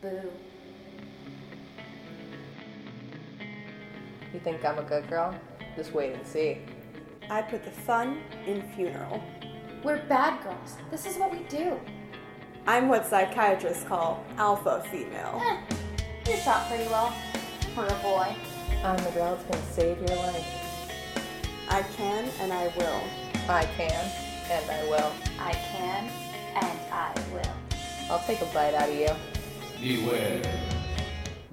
Boo. You think I'm a good girl? Just wait and see. I put the fun in funeral. We're bad girls. This is what we do. I'm what psychiatrists call alpha female. You're shot pretty well for a boy. I'm the girl that's going to save your life. I can and I will. I can and I will. I can and I will. I'll take a bite out of you. Beware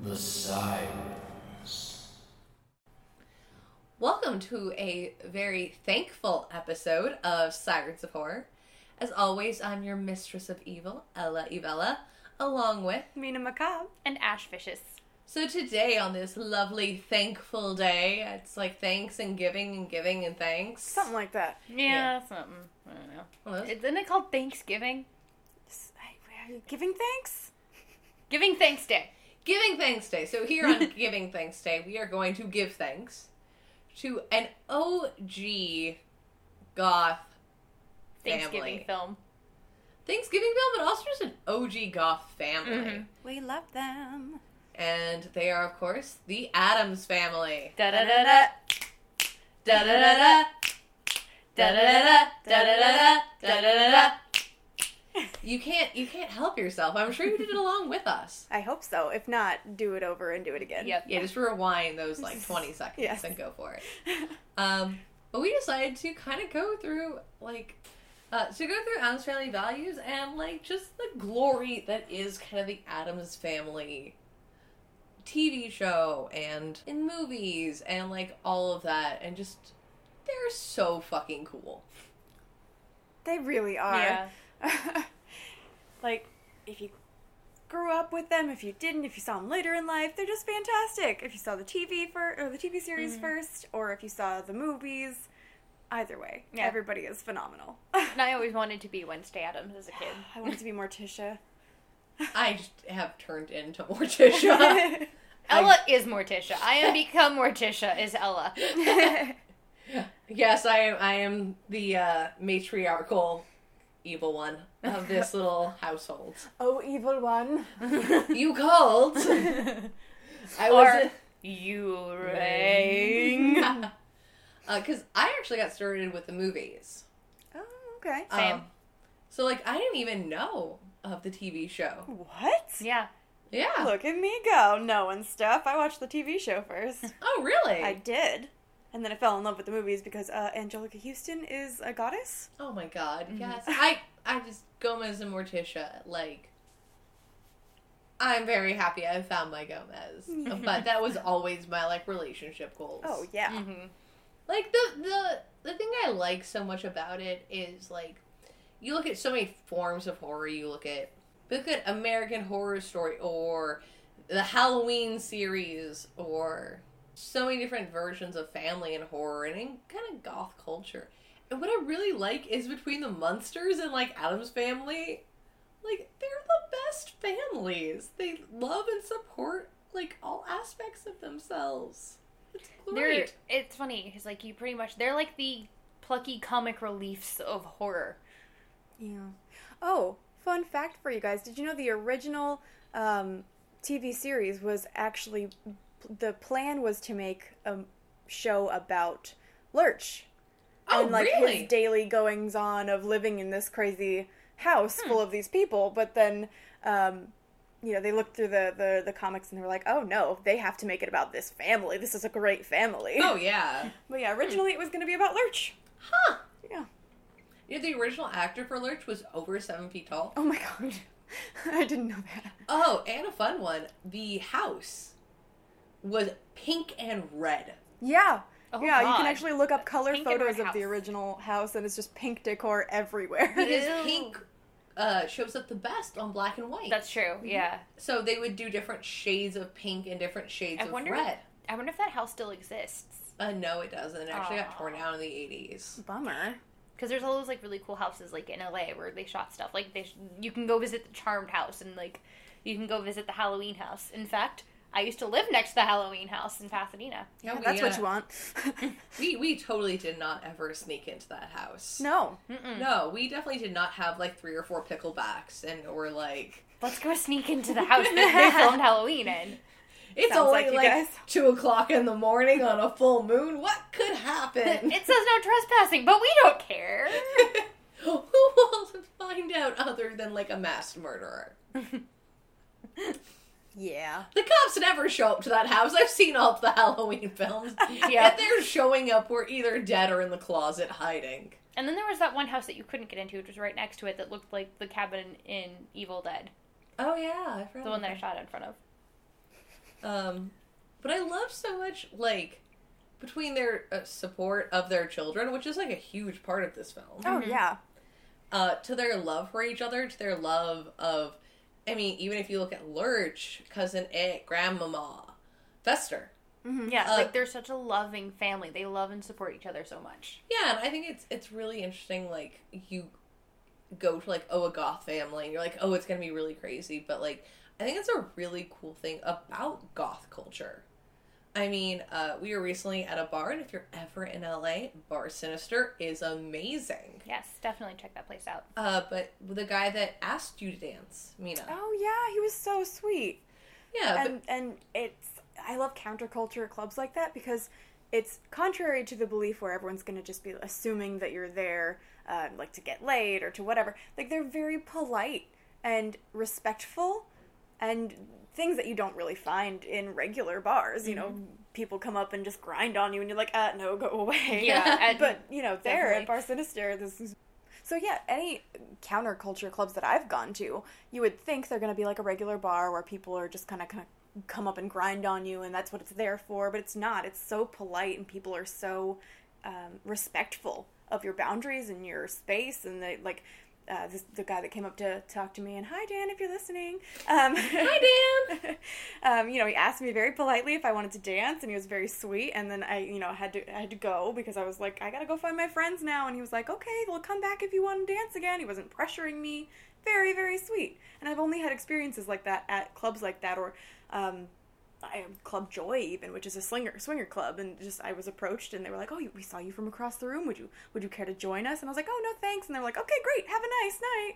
the sirens. Welcome to a very thankful episode of Sirens of Horror. As always, I'm your mistress of evil, Ella Ivella, along with Mina Macabre and Ash Vicious. So today on this lovely, thankful day, it's like thanks and giving and giving and thanks. Something like that. Yeah. Something. I don't know. Almost. Isn't it called Thanksgiving? Are you giving thanks? Giving Thanks Day. Giving Thanks Day. So here on Giving Thanks Day, we are going to give thanks to an OG goth Thanksgiving family. Thanksgiving film, but also just an OG goth family. Mm-hmm. We love them. And they are, of course, the Addams family. Da-da-da-da. Da-da-da-da. Da-da-da-da. Da-da-da-da. Da-da-da-da. You can't help yourself. I'm sure you did it along with us. I hope so. If not, do it over and do it again. Yep. Yeah, just rewind those like 20 seconds yes. and go for it. But we decided to kind of go through Addams Family Values and like just the glory that is kind of the Addams Family TV show and in movies and like all of that, and just they're so fucking cool. They really are. Yeah. Like, if you grew up with them, if you didn't, if you saw them later in life, they're just fantastic. If you saw the TV series mm-hmm. first, or if you saw the movies, either way, everybody is phenomenal. And I always wanted to be Wednesday Addams as a kid. I wanted to be Morticia. I have turned into Morticia. Ella is Morticia. I am become Morticia is Ella. Yes, I am the matriarchal evil one of this little household. Oh, evil one. You called. I wasn't. You rang. Because I actually got started with the movies. Oh, okay. Same. So, like, I didn't even know of the TV show. What? Yeah. Yeah. Look at me go, knowing stuff. I watched the TV show first. Oh, really? I did. And then I fell in love with the movies because Anjelica Huston is a goddess. Oh my god, mm-hmm. yes. I just, Gomez and Morticia, like, I'm very happy I found my Gomez. But that was always my, like, relationship goals. Oh, yeah. Mm-hmm. Like, the thing I like so much about it is, like, you look at so many forms of horror. You look at American Horror Story or the Halloween series or so many different versions of family and horror and in kind of goth culture. And what I really like is between the Munsters and, like, Addams Family, like, they're the best families. They love and support, like, all aspects of themselves. It's great. It's funny, because, like, you pretty much, they're, like, the plucky comic reliefs of horror. Yeah. Oh, fun fact for you guys. Did you know the original TV series was actually... The plan was to make a show about Lurch. Oh, and, like, really? His daily goings-on of living in this crazy house full of these people. But then, you know, they looked through the comics and they were like, oh, no, they have to make it about this family. This is a great family. Oh, yeah. But, yeah, originally it was going to be about Lurch. Huh. Yeah. You know, the original actor for Lurch was over 7 feet tall. Oh, my God. I didn't know that. Oh, and a fun one. The house was pink and red. Yeah. Oh, yeah, God. You can actually look up color pink photos of the original house, and it's just pink decor everywhere. Because pink shows up the best on black and white. That's true, yeah. So they would do different shades of pink and different shades of red. I wonder if that house still exists. No, it doesn't. It actually got torn down in the 80s. Bummer. Because there's all those, like, really cool houses, like, in LA where they shot stuff. Like, you can go visit the Charmed house, and, like, you can go visit the Halloween house. In fact, I used to live next to the Halloween house in Pasadena. Yeah, that's what you want. we totally did not ever sneak into that house. No. Mm-mm. No, we definitely did not have, like, 3 or 4 picklebacks and or, like, let's go sneak into the house that they filmed Halloween in. It's sounds only like 2 o'clock in the morning on a full moon. What could happen? It says no trespassing, but we don't care. Who will find out other than, like, a masked murderer? Yeah. The cops never show up to that house. I've seen all the Halloween films. Yeah. If they're showing up, we're either dead or in the closet hiding. And then there was that one house that you couldn't get into, which was right next to it, that looked like the cabin in Evil Dead. Oh, yeah. The one that I shot in front of. But I love so much, like, between their support of their children, which is, like, a huge part of this film. Oh, yeah. To their love for each other, to their love of, I mean, even if you look at Lurch, Cousin It, Grandmama, Fester. Mm-hmm. Yeah, like, they're such a loving family. They love and support each other so much. Yeah, and I think it's really interesting, like, you go to, like, oh, a goth family, and you're like, oh, it's gonna be really crazy, but, like, I think that's a really cool thing about goth culture. I mean, we were recently at a bar, and if you're ever in LA, Bar Sinister is amazing. Yes, definitely check that place out. But the guy that asked you to dance, Mina. Oh, yeah, he was so sweet. Yeah. And it's, I love counterculture clubs like that, because it's contrary to the belief where everyone's going to just be assuming that you're there, like, to get laid or to whatever. Like, they're very polite and respectful. And things that you don't really find in regular bars, you know, people come up and just grind on you, and you're like, no, go away. Yeah, but, you know, there definitely. At Bar Sinister, this is... So, yeah, any counterculture clubs that I've gone to, you would think they're going to be like a regular bar where people are just kind of come up and grind on you, and that's what it's there for, but it's not. It's so polite, and people are so respectful of your boundaries and your space, and they, like... the guy that came up to talk to me, and hi, Dan, if you're listening. Hi, Dan! You know, he asked me very politely if I wanted to dance, and he was very sweet, and then I had to go, because I was like, I gotta go find my friends now, and he was like, okay, well, come back if you want to dance again. He wasn't pressuring me. Very, very sweet. And I've only had experiences like that at clubs like that, or Club Joy, even, which is a swinger club, and just I was approached, and they were like, "Oh, we saw you from across the room. Would you care to join us?" And I was like, "Oh, no, thanks." And they were like, "Okay, great. Have a nice night."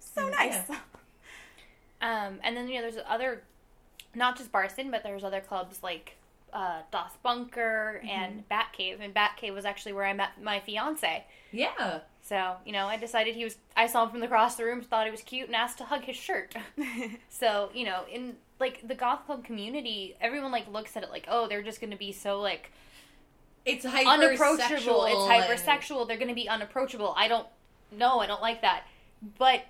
So nice. Yeah. And then there's other, not just Barson, but there's other clubs like Das Bunker and Batcave, and Batcave was actually where I met my fiance. Yeah. So, you know, I decided I saw him from across the room, thought he was cute, and asked to hug his shirt. So, you know, in like the goth club community, everyone like looks at it like, oh, they're just going to be so like it's unapproachable. It's hypersexual. They're going to be unapproachable. I don't like that. But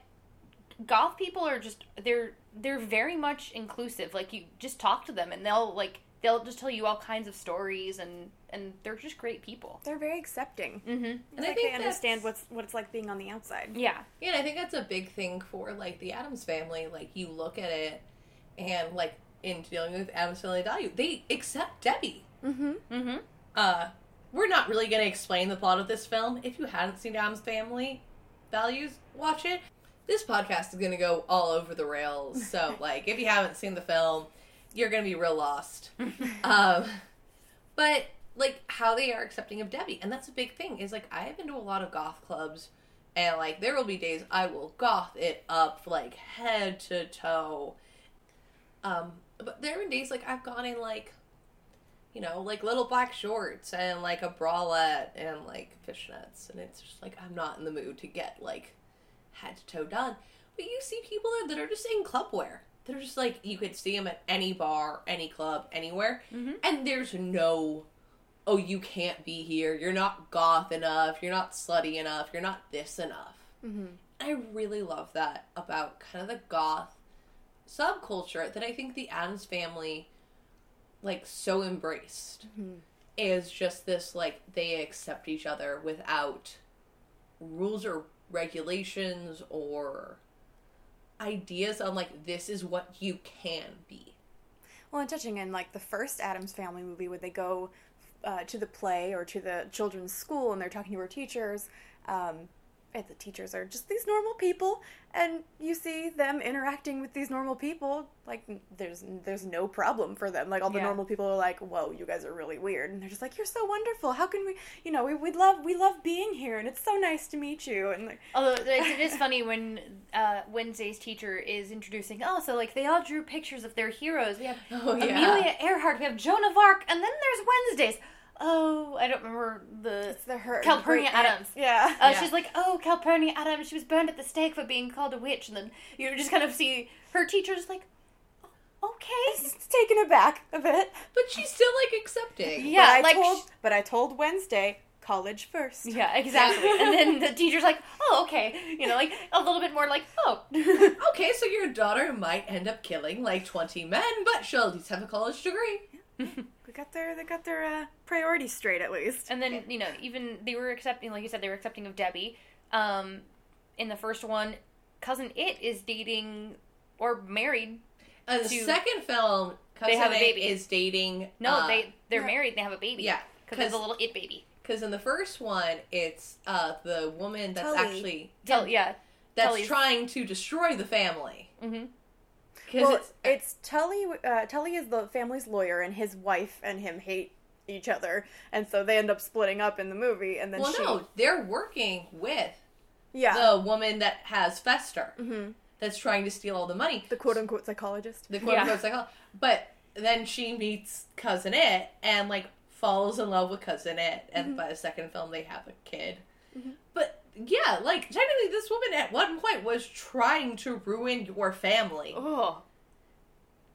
goth people are just they're very much inclusive. Like, you just talk to them, and they'll just tell you all kinds of stories, and they're just great people. They're very accepting. Mm-hmm. And I think they understand what it's like being on the outside. Yeah. Yeah, and I think that's a big thing for, like, the Addams family. Like, you look at it, and, like, in dealing with Addams Family Values, they accept Debbie. Mm-hmm. Mm-hmm. We're not really going to explain the plot of this film. If you hadn't seen Addams Family Values, watch it. This podcast is going to go all over the rails, so, like, if you haven't seen the film... you're going to be real lost. But, like, how they are accepting of Debbie. And that's a big thing, is, like, I have been to a lot of goth clubs, and, like, there will be days I will goth it up, like, head to toe. But there have been days, like, I've gone in, like, you know, like, little black shorts and, like, a bralette and, like, fishnets. And it's just, like, I'm not in the mood to get, like, head to toe done. But you see people that are just in club wear. They're just, like, you could see them at any bar, any club, anywhere. Mm-hmm. And there's no, oh, you can't be here. You're not goth enough. You're not slutty enough. You're not this enough. Mm-hmm. I really love that about kind of the goth subculture that I think the Addams family, like, so embraced. Mm-hmm. Is just this, like, they accept each other without rules or regulations or... ideas on, like, this is what you can be. Well, and touching in, like, the first Addams Family movie, where they go to the play or to the children's school, and they're talking to her teachers, and the teachers are just these normal people, and you see them interacting with these normal people, like, there's no problem for them. Like, all the normal people are like, whoa, you guys are really weird. And they're just like, you're so wonderful. How can we, you know, we love being here, and it's so nice to meet you. And like, although, like, it is funny when Wednesday's teacher is introducing, so, like, they all drew pictures of their heroes. We have Amelia Earhart, we have Joan of Arc, and then there's Wednesday's. Oh, I don't remember her. Calpurnia Addams. Yeah. She's like, oh, Calpurnia Addams, she was burned at the stake for being called a witch. And then you just kind of see her teacher's like, okay. She's taken aback a bit. But she's still, like, accepting. Yeah. But I told Wednesday, college first. Yeah, exactly. And then the teacher's like, oh, okay. You know, like, a little bit more like, oh. Okay, so your daughter might end up killing, like, 20 men, but she'll at least have a college degree. They got their priorities straight, at least. And then, you know, even they were accepting, like you said, they were accepting of Debbie. In the first one, Cousin It is dating or married. In the second film, Cousin It is dating. No, they're married. They have a baby. Yeah, because there's a little It baby. Because in the first one, it's the woman that's Tully's trying to destroy the family. Mm-hmm. Well, it's Tully. Tully is the family's lawyer, and his wife and him hate each other, and so they end up splitting up in the movie. And then they're working with the woman that has Fester, mm-hmm. that's trying to steal all the money. The quote-unquote psychologist. The quote-unquote psychologist. But then she meets Cousin It, and, like, falls in love with Cousin It, and by the second film they have a kid. Mm-hmm. But, yeah, like, technically this woman at one point was trying to ruin your family. Oh.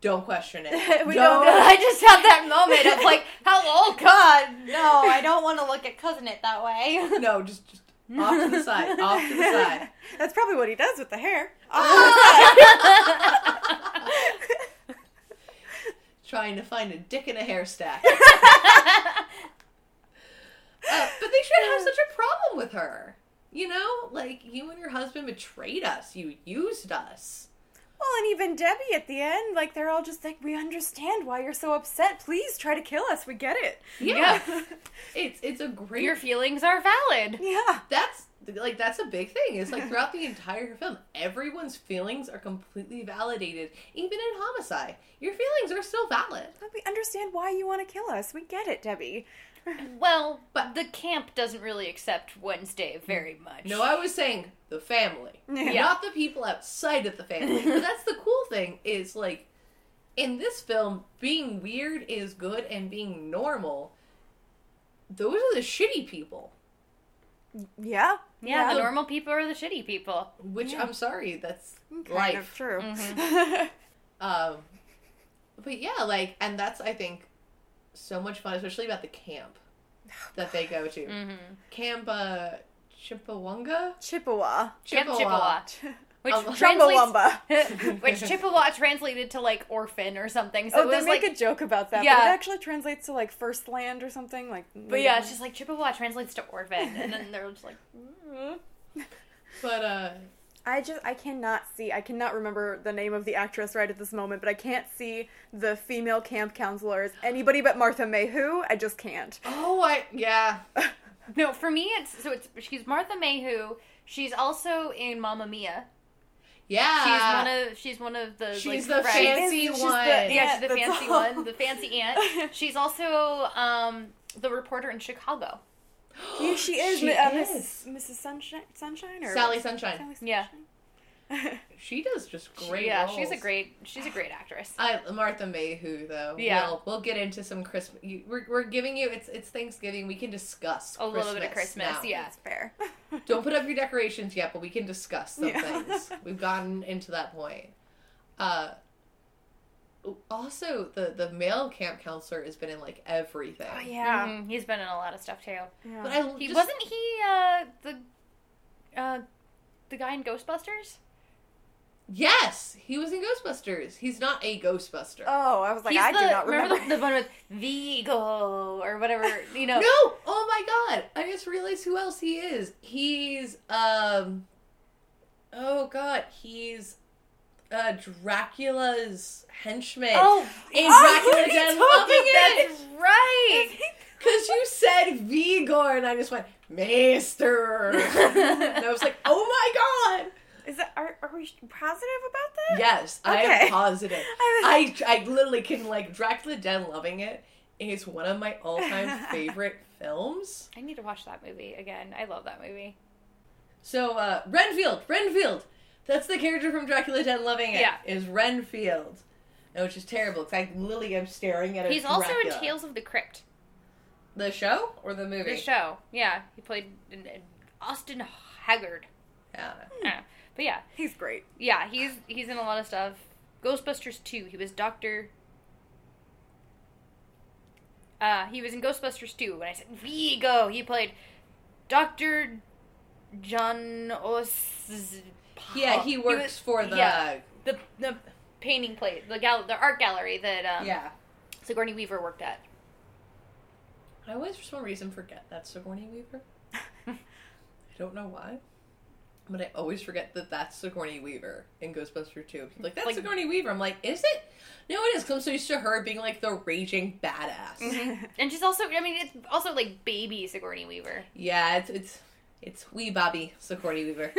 Don't question it. I just had that moment of, like, oh, God, no, I don't want to look at Cousin It that way. No, just off to the side, off to the side. That's probably what he does with the hair. Off to the side. Trying to find a dick in a hair stack. But they shouldn't have such a problem with her. You know? Like, you and your husband betrayed us. You used us. Well, and even Debbie at the end, like, they're all just like, we understand why you're so upset. Please try to kill us. We get it. Yeah. It's a great... Your feelings are valid. Yeah. That's a big thing. It's like throughout the entire film, everyone's feelings are completely validated. Even in Homicide, your feelings are still valid. But we understand why you want to kill us. We get it, Debbie. Well, but the camp doesn't really accept Wednesday very much. No, I was saying the family. Yeah. Not the people outside of the family. But that's the cool thing is, like, in this film, being weird is good and being normal, those are the shitty people. Yeah. Yeah, the normal people are the shitty people. Which, I'm sorry, that's kind of true. Mm-hmm. But yeah, like, and that's, I think... so much fun, especially about the camp that they go to. Mm-hmm. Camp Chippewa. Which Chippewa translated to, like, orphan or something. So they make a joke about that, but it actually translates to, like, first land or something. Like, but yeah, it's just like Chippewa translates to orphan, and then they're just like... Mm-hmm. But, I cannot remember the name of the actress right at this moment, but I can't see the female camp counselor as anybody but Martha Mayhew. I just can't. No, for me, she's Martha Mayhew. She's also in Mamma Mia. Yeah. She's one of the she's like, the fancy one. She's the fancy one. The fancy aunt. She's also, the reporter in Chicago. Yeah, she is. Mrs. Sunshine or Sally Sunshine. Yeah, she does just great. Roles. She's a great actress. Martha Mayhew, though. Yeah, we'll get into some Christmas. We're giving you it's Thanksgiving. We can discuss a little bit of Christmas. Now. Yeah, that's fair. Don't put up your decorations yet, but we can discuss some things. We've gotten into that point. Also, the male camp counselor has been in, like, everything. Oh, yeah. Mm-hmm. He's been in a lot of stuff, too. Yeah. But wasn't he the guy in Ghostbusters? Yes! He was in Ghostbusters. He's not a Ghostbuster. Oh, I was like, do not remember. Remember the one with Vigo or whatever, you know. No! Oh, my God! I just realized who else he is. He's, Dracula's henchman. Oh, in Dracula Dead Love. That's right. Because you said Vigor, and I just went, Maester. And I was like, oh my God. Is that, are we positive about that? Yes, okay. I am positive. I literally can, like, Dracula Den loving it. It's one of my all-time favorite films. I need to watch that movie again. I love that movie. So, Renfield. That's the character from Dracula Den loving it. Yeah. Is Renfield. Which is terrible, because I literally am staring at a He's also Dracula. In Tales of the Crypt. The show? Or the movie? The show, yeah. He played Austin Haggard. Yeah. But yeah. He's great. Yeah, he's in a lot of stuff. Ghostbusters 2, he was Dr. He was in Ghostbusters 2. When I said Vigo, he played Dr. John Oz... Yeah, he works for the... Yeah, the painting place, the art gallery that Sigourney Weaver worked at. I always, for some reason, forget that's Sigourney Weaver. I don't know why. But I always forget that that's Sigourney Weaver in Ghostbusters 2. Like, that's Sigourney Weaver. I'm like, is it? No, it is. Because I'm so used to her being, like, the raging badass. And she's also, I mean, it's also, like, baby Sigourney Weaver. Yeah, it's wee Bobby Sigourney Weaver.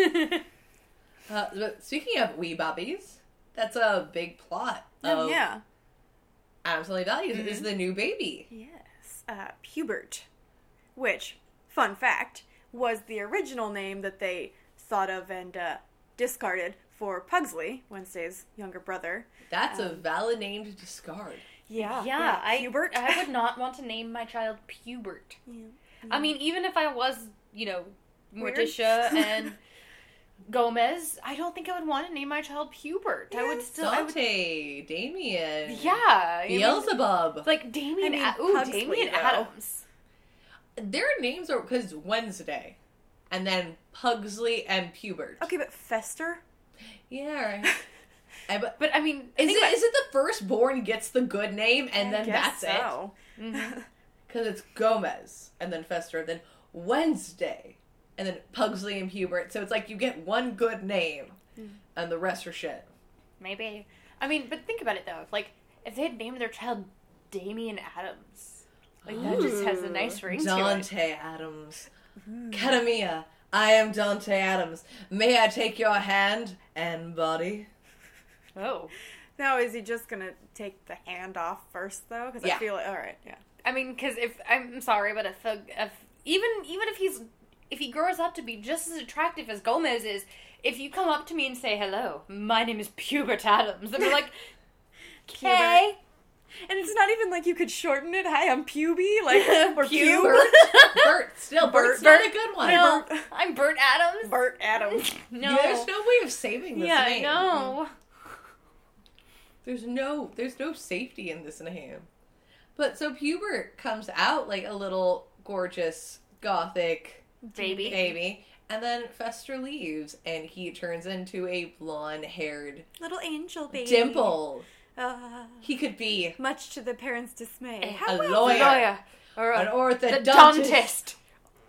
But speaking of wee Bobbies, that's a big plot of Addams Family Values. Mm-hmm. Is the new baby. Yes. Pubert. Which, fun fact, was the original name that they... thought of and discarded for Pugsley, Wednesday's younger brother. That's a valid name to discard. Yeah. Yeah. Pubert. I would not want to name my child Pubert. Yeah. I mean, even if I was, you know, Morticia and Gomez, I don't think I would want to name my child Pubert. Yeah. I would still... Dante, Damien. Yeah. Beelzebub. Like Damien... Damien Addams. Their names are... Because Wednesday... And then Pugsley and Pubert. Okay, but Fester? Yeah, right. But I mean... Is it the firstborn gets the good name and then that's so. It? Because it's Gomez and then Fester and then Wednesday and then Pugsley and Pubert. So it's like you get one good name and the rest are shit. Maybe. I mean, but think about it though. If they had named their child Damien Addams, that just has a nice ring to it. Dante Addams. Katamia, I am Dante Addams. May I take your hand and body? Oh. Now, is he just going to take the hand off first, though? Because I feel like, all right, yeah. I mean, because I'm sorry, but if he grows up to be just as attractive as Gomez is, if you come up to me and say, hello, my name is Pubert Addams, and we're like, okay. And it's not even like you could shorten it. Hi, I'm Puby. Or Pubert. Bert's not a good one. No, I'm Bert Addams. No. Yeah, there's no way of saving this name. Yeah, no. There's no safety in this name. But so Pubert comes out like a little gorgeous, gothic baby. And then Fester leaves and he turns into a blonde-haired... little angel baby. Dimple. He could be... much to the parents' dismay. A lawyer. Or an orthodontist.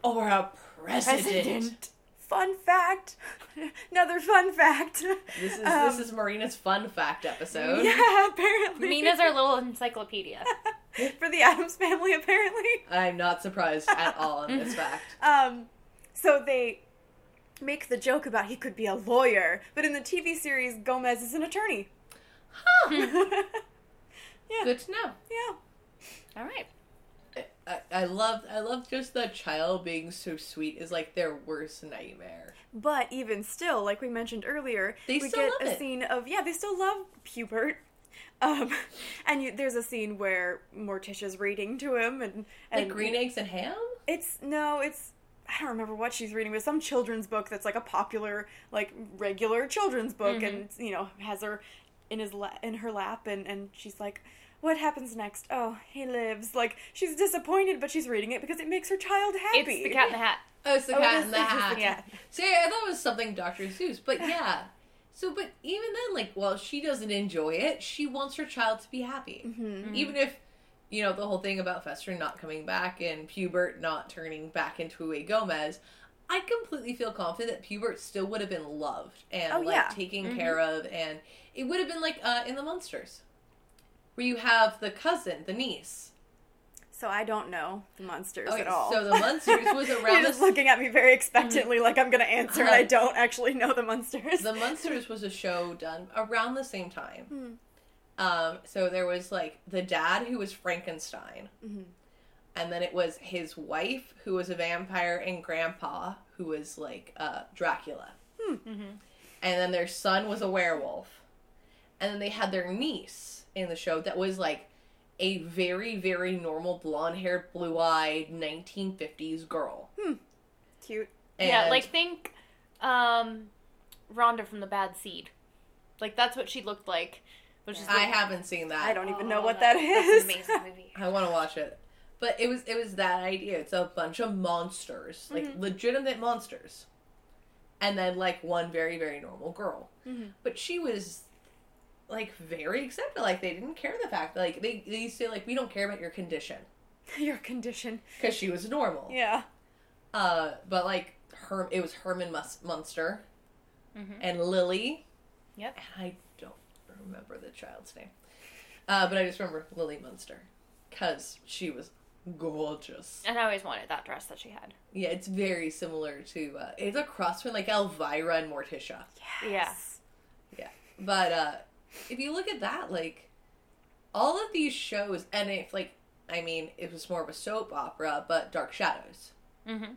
Or a president. Fun fact. Another fun fact. This is Marina's fun fact episode. Yeah, apparently. Mina's our little encyclopedia. For the Addams Family, apparently. I'm not surprised at all on this fact. So they... make the joke about he could be a lawyer. But in the TV series, Gomez is an attorney. Huh. Yeah. Good to know. Yeah. All right. I love just the child being so sweet is like their worst nightmare. But even still, like we mentioned earlier, we get a scene of they still love Pubert. There's a scene where Morticia's reading to him and like green eggs and ham. I don't remember what she's reading, but some children's book that's like a popular regular children's book, and has her. In her lap, and she's like, what happens next? Oh, he lives. She's disappointed, but she's reading it because it makes her child happy. It's the Cat in the Hat. Oh, it's the Cat in the Hat. Yeah. See, I thought it was something Dr. Seuss, but yeah. So, but even then, while she doesn't enjoy it, she wants her child to be happy. Mm-hmm. Even if, the whole thing about Fester not coming back and Pubert not turning back into a Gomez, I completely feel confident that Pubert still would have been loved and, taken care of, and it would have been in The Munsters, where you have the cousin, the niece. So I don't know The Munsters at all. So The Munsters was around... You're just looking at me very expectantly like I'm going to answer and I don't actually know The Munsters. The Munsters was a show done around the same time. So there was like the dad who was Frankenstein. Mm-hmm. And then it was his wife who was a vampire and grandpa who was like Dracula. Mm-hmm. And then their son was a werewolf. And then they had their niece in the show that was like a very, very normal blonde-haired, blue-eyed 1950s girl. Cute. And yeah, like think Rhonda from The Bad Seed. Like that's what she looked like. Which is I haven't seen that. I don't even know what that is. That's an amazing movie. I want to watch it. But it was that idea. It's a bunch of monsters, like legitimate monsters, and then like one very, very normal girl. Mm-hmm. But she was like very accepted. Like they didn't care the fact. Like they used to say, like, we don't care about your condition. Your condition. Because she was normal. Yeah. But like it was Herman Munster and Lily. Yep. And I don't remember the child's name. But I just remember Lily Munster. Because she was gorgeous. And I always wanted that dress that she had. Yeah, it's very similar to, it's a cross from like Elvira and Morticia. Yes. Yeah. Yeah. But, if you look at that, like, all of these shows, and if, like, I mean, it was more of a soap opera, but Dark Shadows. Mm-hmm.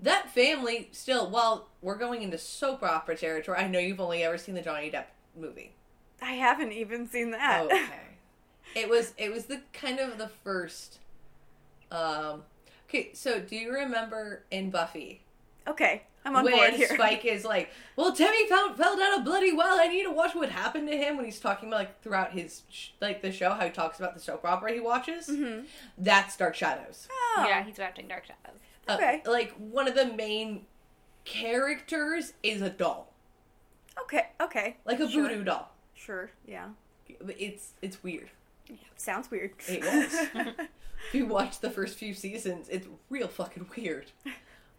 That family still, well, we're going into soap opera territory. I know you've only ever seen the Johnny Depp movie. I haven't even seen that. Okay. It was the kind of the first, okay, so do you remember in Buffy? Okay. I'm on board here. When Spike is like, well, Demi fell down a bloody well. I need to watch what happened to him when he's talking about, like, throughout his, like, the show, how he talks about the soap opera he watches. Mm-hmm. That's Dark Shadows. Oh. Yeah, he's watching Dark Shadows. Okay. Like, one of the main characters is a doll. Okay. Like a voodoo doll. Sure, yeah. It's weird. Yeah. Sounds weird. It was. If you watch the first few seasons, it's real fucking weird.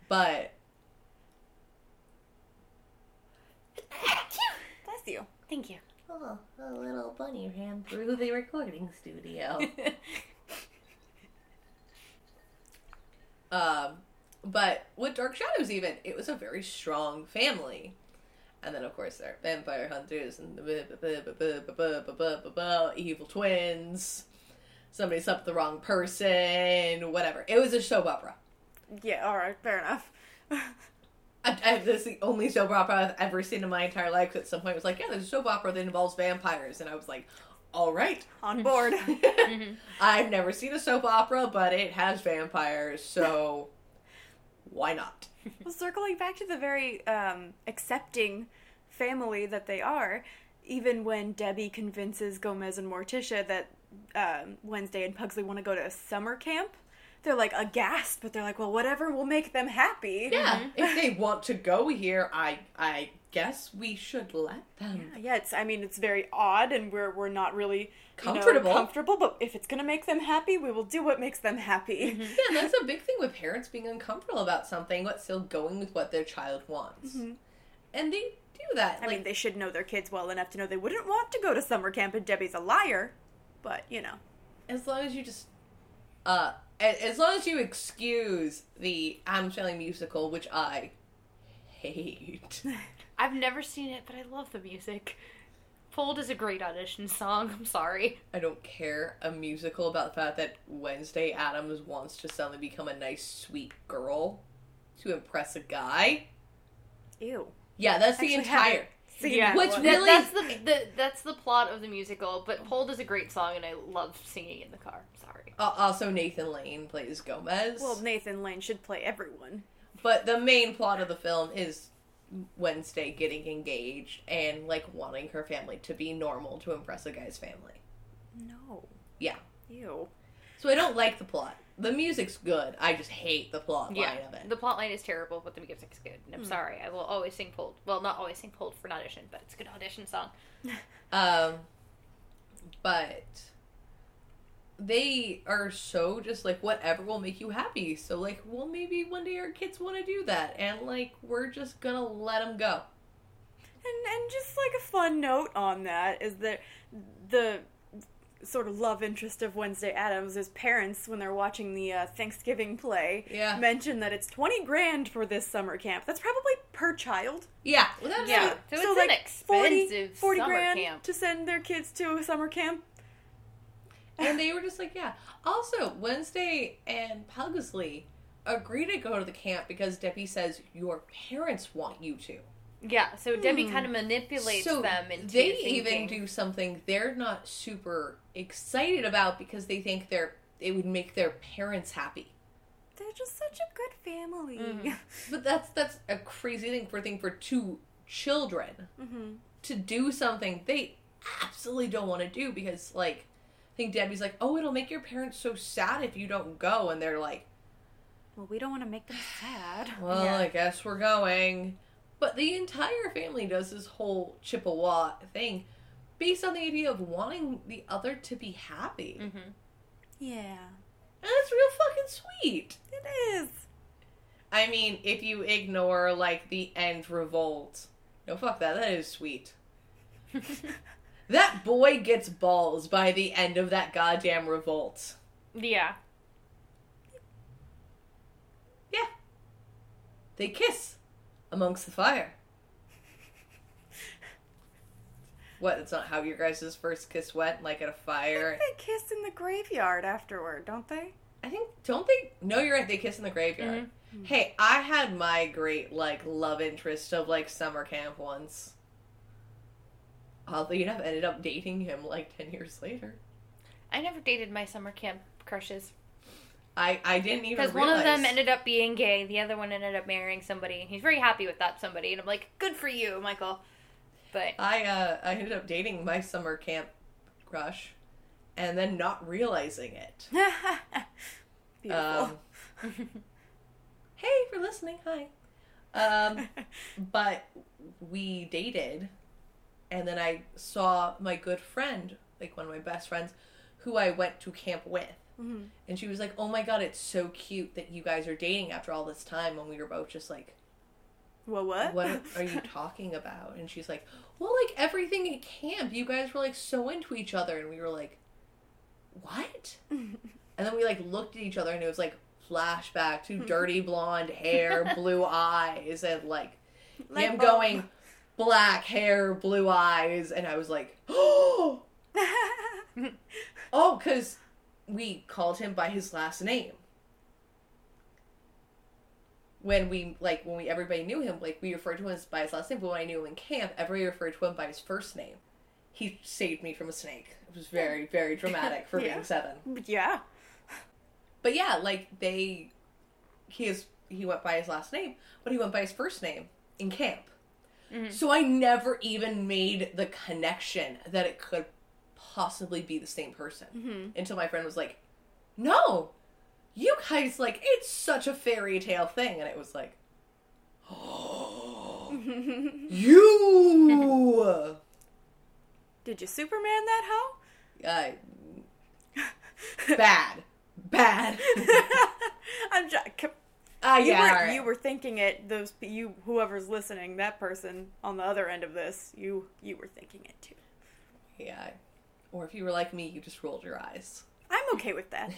But... Bless you. Thank you. Oh, a little bunny ran through the recording studio. But with Dark Shadows even, it was a very strong family. And then, of course, there are vampire hunters and the evil twins. Somebody slept the wrong person. Whatever. It was a soap opera. Yeah, alright. Fair enough. This is the only soap opera I've ever seen in my entire life. At some point, I was like, yeah, there's a soap opera that involves vampires. And I was like, all right. On board. Mm-hmm. I've never seen a soap opera, but it has vampires, so why not? Well, circling back to the very accepting family that they are, even when Debbie convinces Gomez and Morticia that Wednesday and Pugsley want to go to a summer camp, they're, like, aghast, but they're like, well, whatever will make them happy. Yeah, if they want to go here, I guess we should let them. Yeah, it's very odd, and we're not really comfortable, but if it's going to make them happy, we will do what makes them happy. Mm-hmm. Yeah, and that's a big thing with parents being uncomfortable about something, but still going with what their child wants. Mm-hmm. And they do that. I mean, they should know their kids well enough to know they wouldn't want to go to summer camp, and Debbie's a liar, but, you know. As long as you just... As long as you excuse the Addams Family musical, which I hate. I've never seen it, but I love the music. Pulled is a great audition song. I'm sorry. I don't care a musical about the fact that Wednesday Addams wants to suddenly become a nice, sweet girl to impress a guy. Ew. Yeah, that's the entire... Yeah, which really that's the plot of the musical, but Pulled is a great song, and I love singing in the car. Sorry. Also, Nathan Lane plays Gomez. Well, Nathan Lane should play everyone. But the main plot of the film is Wednesday getting engaged and, like, wanting her family to be normal to impress a guy's family. No. Yeah. Ew. So I don't like the plot. The music's good. I just hate the plot line of it. The plot line is terrible, but the music's good. And I'm sorry. I will always sing Pulled. Well, not always sing Pulled for an audition, but it's a good audition song. But they are so just, like, whatever will make you happy. So, like, well, maybe one day our kids want to do that. And, like, we're just going to let them go. And just, like, a fun note on that is that the sort of love interest of Wednesday Addams, his parents, when they're watching the Thanksgiving play, mention that it's $20,000 for this summer camp. That's probably per child. Yeah. Well, that's so it's like an expensive 40 summer grand camp to send their kids to a summer camp. And they were just like, yeah. Also, Wednesday and Pugsley agree to go to the camp because Debbie says your parents want you to. Yeah, so Debbie kind of manipulates them into thinking. Even do something they're not super excited about because they think it would make their parents happy. They're just such a good family. Mm. But that's a crazy thing for two children to do something they absolutely don't want to do because, like, I think Debbie's like, oh, it'll make your parents so sad if you don't go. And they're like, well, we don't want to make them sad. Well, yeah. I guess we're going. But the entire family does this whole Chippewa thing based on the idea of wanting the other to be happy. Mm-hmm. Yeah. And it's real fucking sweet. It is. I mean, if you ignore, like, the end revolt. No, fuck that. That is sweet. That boy gets balls by the end of that goddamn revolt. Yeah. Yeah. They kiss amongst the fire. What? It's not how your guys' first kiss went? Like at a fire? I think they kiss in the graveyard afterward, don't they? No, you're right. They kiss in the graveyard. Mm-hmm. Hey, I had my great, like, love interest of, like, summer camp once. Although you'd have ended up dating him like 10 years later. I never dated my summer camp crushes. I didn't even realize. Because one of them ended up being gay. The other one ended up marrying somebody. And he's very happy with that somebody. And I'm like, good for you, Michael. But I ended up dating my summer camp crush. And then not realizing it. Beautiful. Hey, for listening. Hi. But we dated. And then I saw my good friend, like one of my best friends, who I went to camp with. Mm-hmm. And she was like, oh my god, it's so cute that you guys are dating after all this time. When we were both just like, well, what are you talking about? And she's like, well, like everything at camp, you guys were like so into each other. And we were like, what? And then we like looked at each other and it was like flashback to dirty blonde hair, blue eyes, and like him going... black hair, blue eyes, and I was like, oh! Oh, because we called him by his last name. When everybody knew him, like, we referred to him by his last name, but when I knew him in camp, everybody referred to him by his first name. He saved me from a snake. It was very, very dramatic for being 7. Yeah. But yeah, like, he went by his last name, but he went by his first name in camp. Mm-hmm. So I never even made the connection that it could possibly be the same person until my friend was like, no, you guys, like, it's such a fairy tale thing. And it was like, oh, you. Did you Superman that hoe? Bad. I'm just... You were thinking it. Whoever's listening, that person on the other end of this, you were thinking it too. Yeah, or if you were like me, you just rolled your eyes. I'm okay with that.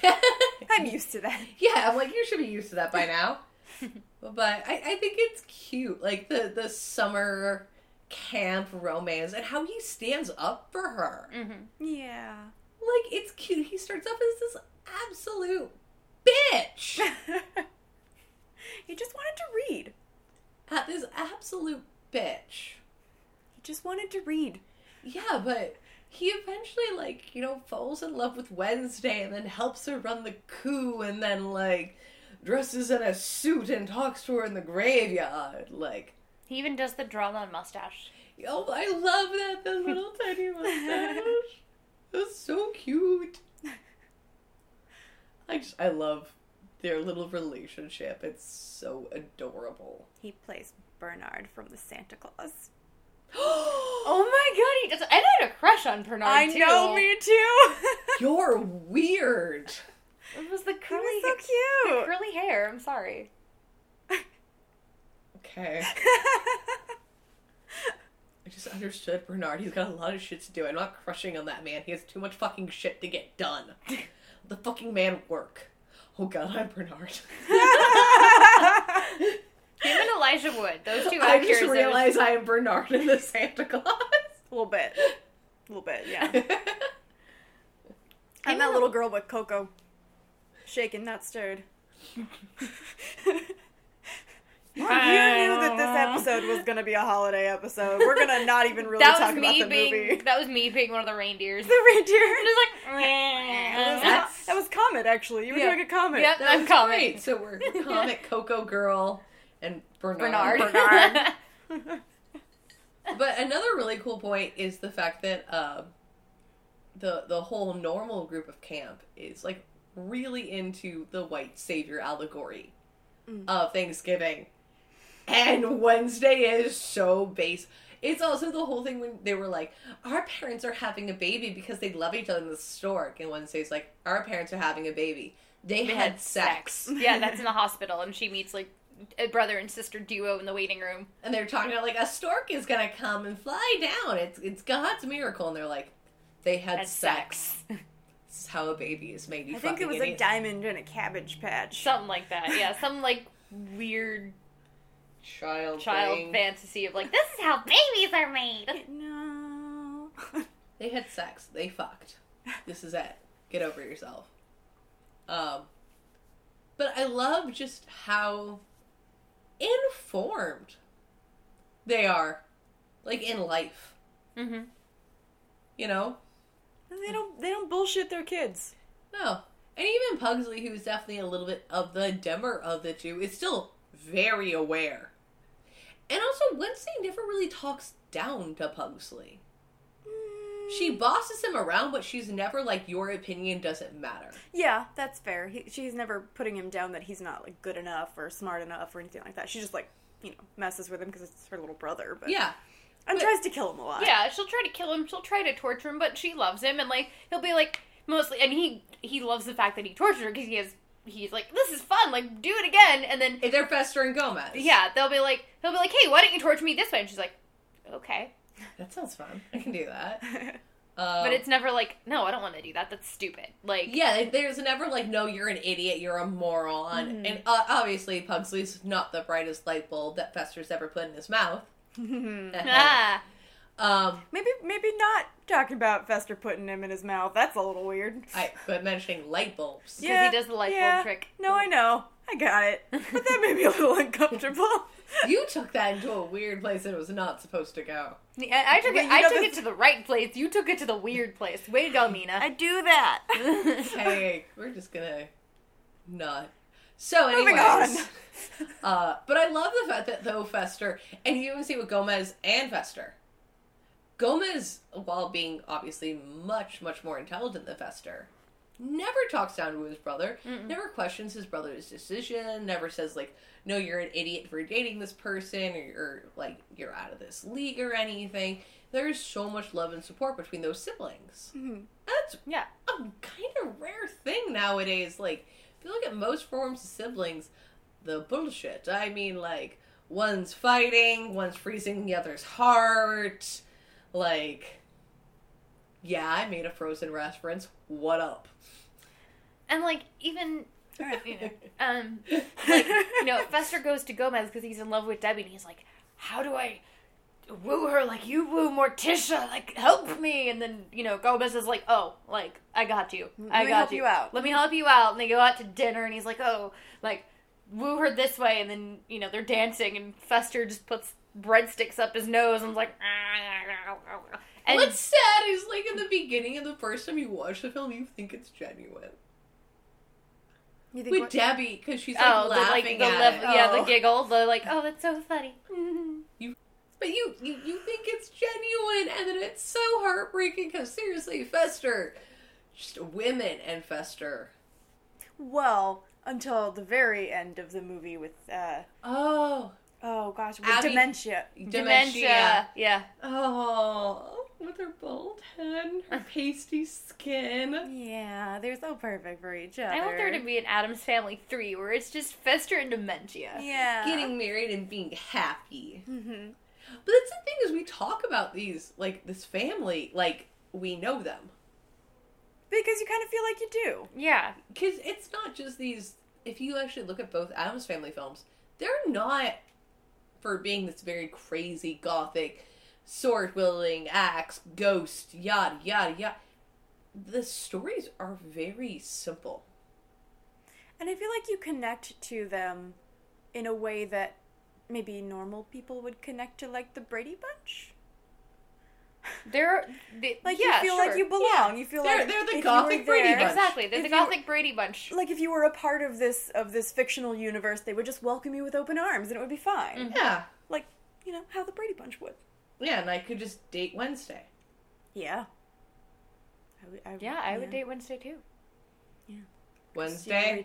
I'm used to that. Yeah, I'm like, you should be used to that by now. But I think it's cute, like the summer camp romance and how he stands up for her. Mm-hmm. Yeah, like it's cute. He starts off as this absolute bitch. He just wanted to read. At this absolute bitch. He just wanted to read. Yeah, but he eventually, like, you know, falls in love with Wednesday and then helps her run the coup and then, like, dresses in a suit and talks to her in the graveyard. Like, he even does the drawn-on mustache. Oh, I love that. The little tiny mustache. That's so cute. I love their little relationship. It's so adorable. He plays Bernard from the Santa Claus. Oh my god, he does. I had a crush on Bernard, too. I know, me too. You're weird. It was the curly hair. So cute. The curly hair, I'm sorry. Okay. I just understood Bernard. He's got a lot of shit to do. I'm not crushing on that man. He has too much fucking shit to get done. The fucking man work. Oh God, I'm Bernard. Him and Elijah Wood. Those two actors. I just realized I am Bernard in the Santa Claus. A little bit, yeah. I'm that little girl with Coco. Shaken, not stirred. Well, you knew that this episode was going to be a holiday episode. We're going to not even really talk about the movie. That was me being one of the reindeers. The reindeer. It was like... that was Comet, actually. You were doing a Comet. Yep, I'm Comet. Great. So we're Comet, Coco Girl, and Bernard. But another really cool point is the fact that the whole normal group of camp is, like, really into the white savior allegory of Thanksgiving. And Wednesday is so base. It's also the whole thing when they were like, our parents are having a baby because they love each other in the stork. And Wednesday's like, our parents are having a baby. They had sex. Yeah, that's in the hospital. And she meets, like, a brother and sister duo in the waiting room. And they're talking about, like, a stork is going to come and fly down. It's God's miracle. And they're like, they had sex. This is how a baby is made. I think it was a diamond and a cabbage patch. Something like that, yeah. Some, like, weird child fantasy of, like, this is how babies are made. No. They had sex. They fucked. This is it. Get over yourself. But I love just how informed they are, like, in life. Mm-hmm. You know? They don't bullshit their kids. No. And even Pugsley, who's definitely a little bit of the dumber of the two, is still very aware. And also, Wednesday never really talks down to Pugsley. She bosses him around, but she's never like, your opinion doesn't matter. Yeah, that's fair. She's never putting him down that he's not, like, good enough or smart enough or anything like that. She just, like, you know, messes with him because it's her little brother. But yeah. And tries to kill him a lot. Yeah, she'll try to kill him. She'll try to torture him, but she loves him. And, like, he'll be, like, mostly... And he loves the fact that he tortured her because he's like, this is fun. Like, do it again. And then... They're Fester and Gomez. Yeah, he'll be like, hey, why don't you torture me this way? And she's like, okay. That sounds fun. I can do that. But it's never like, no, I don't want to do that. That's stupid. Like, yeah, there's never like, no, you're an idiot. You're a moron. Mm-hmm. And obviously, Pugsley's not the brightest light bulb that Fester's ever put in his mouth. Maybe not talking about Fester putting him in his mouth. That's a little weird. But mentioning light bulbs. Because he does the light bulb trick. No, I know. I got it. But that made me a little uncomfortable. You took that into a weird place that it was not supposed to go. I took it to the right place. You took it to the weird place. Way to go, Mina. I do that. Hey, we're just gonna not. So anyways, but I love the fact that, though, Fester, and you even see with Gomez and Fester, Gomez, while being obviously much, much more intelligent than Fester, never talks down to his brother, never questions his brother's decision, never says, like, no, you're an idiot for dating this person, or like, you're out of this league or anything. There's so much love and support between those siblings. Mm-hmm. That's a kind of rare thing nowadays, like... If you look at most forms of siblings, the bullshit. I mean, like, one's fighting, one's freezing the other's heart. Like, yeah, I made a Frozen reference. What up? And, like, even, you know, like, you know, Fester goes to Gomez because he's in love with Debbie, and he's like, how do I woo her like you woo Morticia? Like, help me. And then, you know, Gomez is like, oh, like, I got you. Let me help you out. And they go out to dinner, and he's like, oh, like, woo her this way. And then, you know, they're dancing, and Fester just puts breadsticks up his nose, and I'm like, ah. And what's sad is, like, in the beginning of the first time you watch the film, you think it's genuine. You think with Debbie, because she's, like, laughing at it. Yeah, the giggle. The, like, oh, that's so funny. Mm-hmm. But you think it's genuine, and then it's so heartbreaking, because seriously, Fester, just women and Fester. Well, until the very end of the movie with, with Abby, dementia, yeah. Oh, with her bald head, her pasty skin. Yeah, they're so perfect for each other. I want there to be an Addams Family 3, where it's just Fester and dementia. Yeah. Getting married and being happy. Mm-hmm. But that's the thing, is we talk about these, like, this family, like, we know them. Because you kind of feel like you do. Yeah. Because it's not just these, if you actually look at both Addams Family films, they're not, for being this very crazy, gothic, sword-wielding, axe, ghost, yada, yada, yada. The stories are very simple. And I feel like you connect to them in a way that maybe normal people would connect to, like, the Brady Bunch. You feel like you belong. Yeah. You feel they're the Gothic Brady Bunch. Exactly, they're the Gothic Brady Bunch. Like, if you were a part of this fictional universe, they would just welcome you with open arms, and it would be fine. Mm-hmm. Yeah, like, you know how the Brady Bunch would. Yeah, and I could just date Wednesday. Yeah. I would date Wednesday too. Yeah. Wednesday.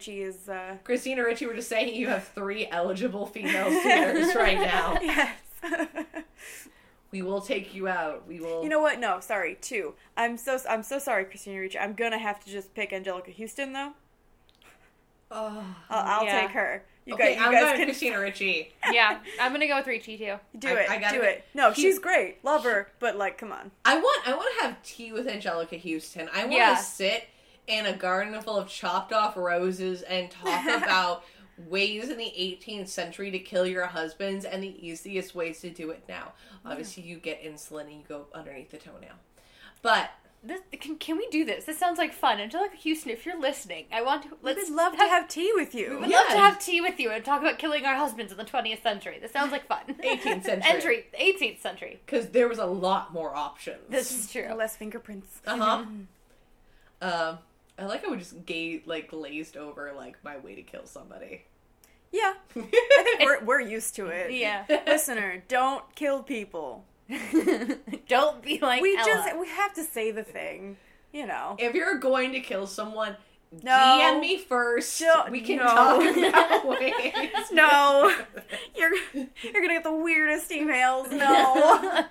Christina Ricci, we're just saying you have 3 eligible female suitors right now. Yes. We will take you out. We will. You know what? No, sorry. 2. I'm so sorry, Christina Ricci. I'm gonna have to just pick Anjelica Huston though. I'll take her. You guys can... Christina Ricci. Yeah, I'm gonna go with Ricci too. Do it. No, she's great. Love her, but like, come on. I want to have tea with Anjelica Huston. I want to sit in a garden full of chopped off roses and talk about ways in the 18th century to kill your husbands and the easiest ways to do it now. Obviously, you get insulin and you go underneath the toenail. But this, can we do this? This sounds like fun. Anjelica Huston, if you're listening, we'd love to have tea with you. We would love to have tea with you and talk about killing our husbands in the 20th century. This sounds like fun. 18th century. Because there was a lot more options. This is true. Less fingerprints. Uh-huh. I like how we just glazed over, like, my way to kill somebody. Yeah. I think we're used to it. Yeah. Listener, don't kill people. Don't be like Ella. We have to say the thing, you know. If you're going to kill someone, DM me first. We can talk about ways. No. You're gonna get the weirdest emails. No.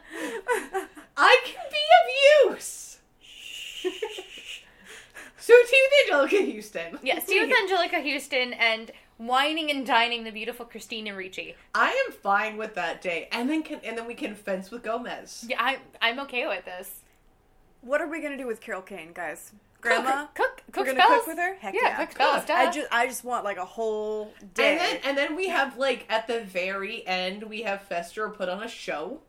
I can be of use. So tea with Anjelica Huston. Yes, tea with Anjelica Huston and whining and dining the beautiful Christina Ricci. I am fine with that day. And then we can fence with Gomez. Yeah, I'm okay with this. What are we going to do with Carol Kane, guys? Grandma? Cook We're going to cook with her? Heck yeah. Cook spells, duh. I just want, like, a whole day. And then we have, like, at the very end, we have Fester put on a show.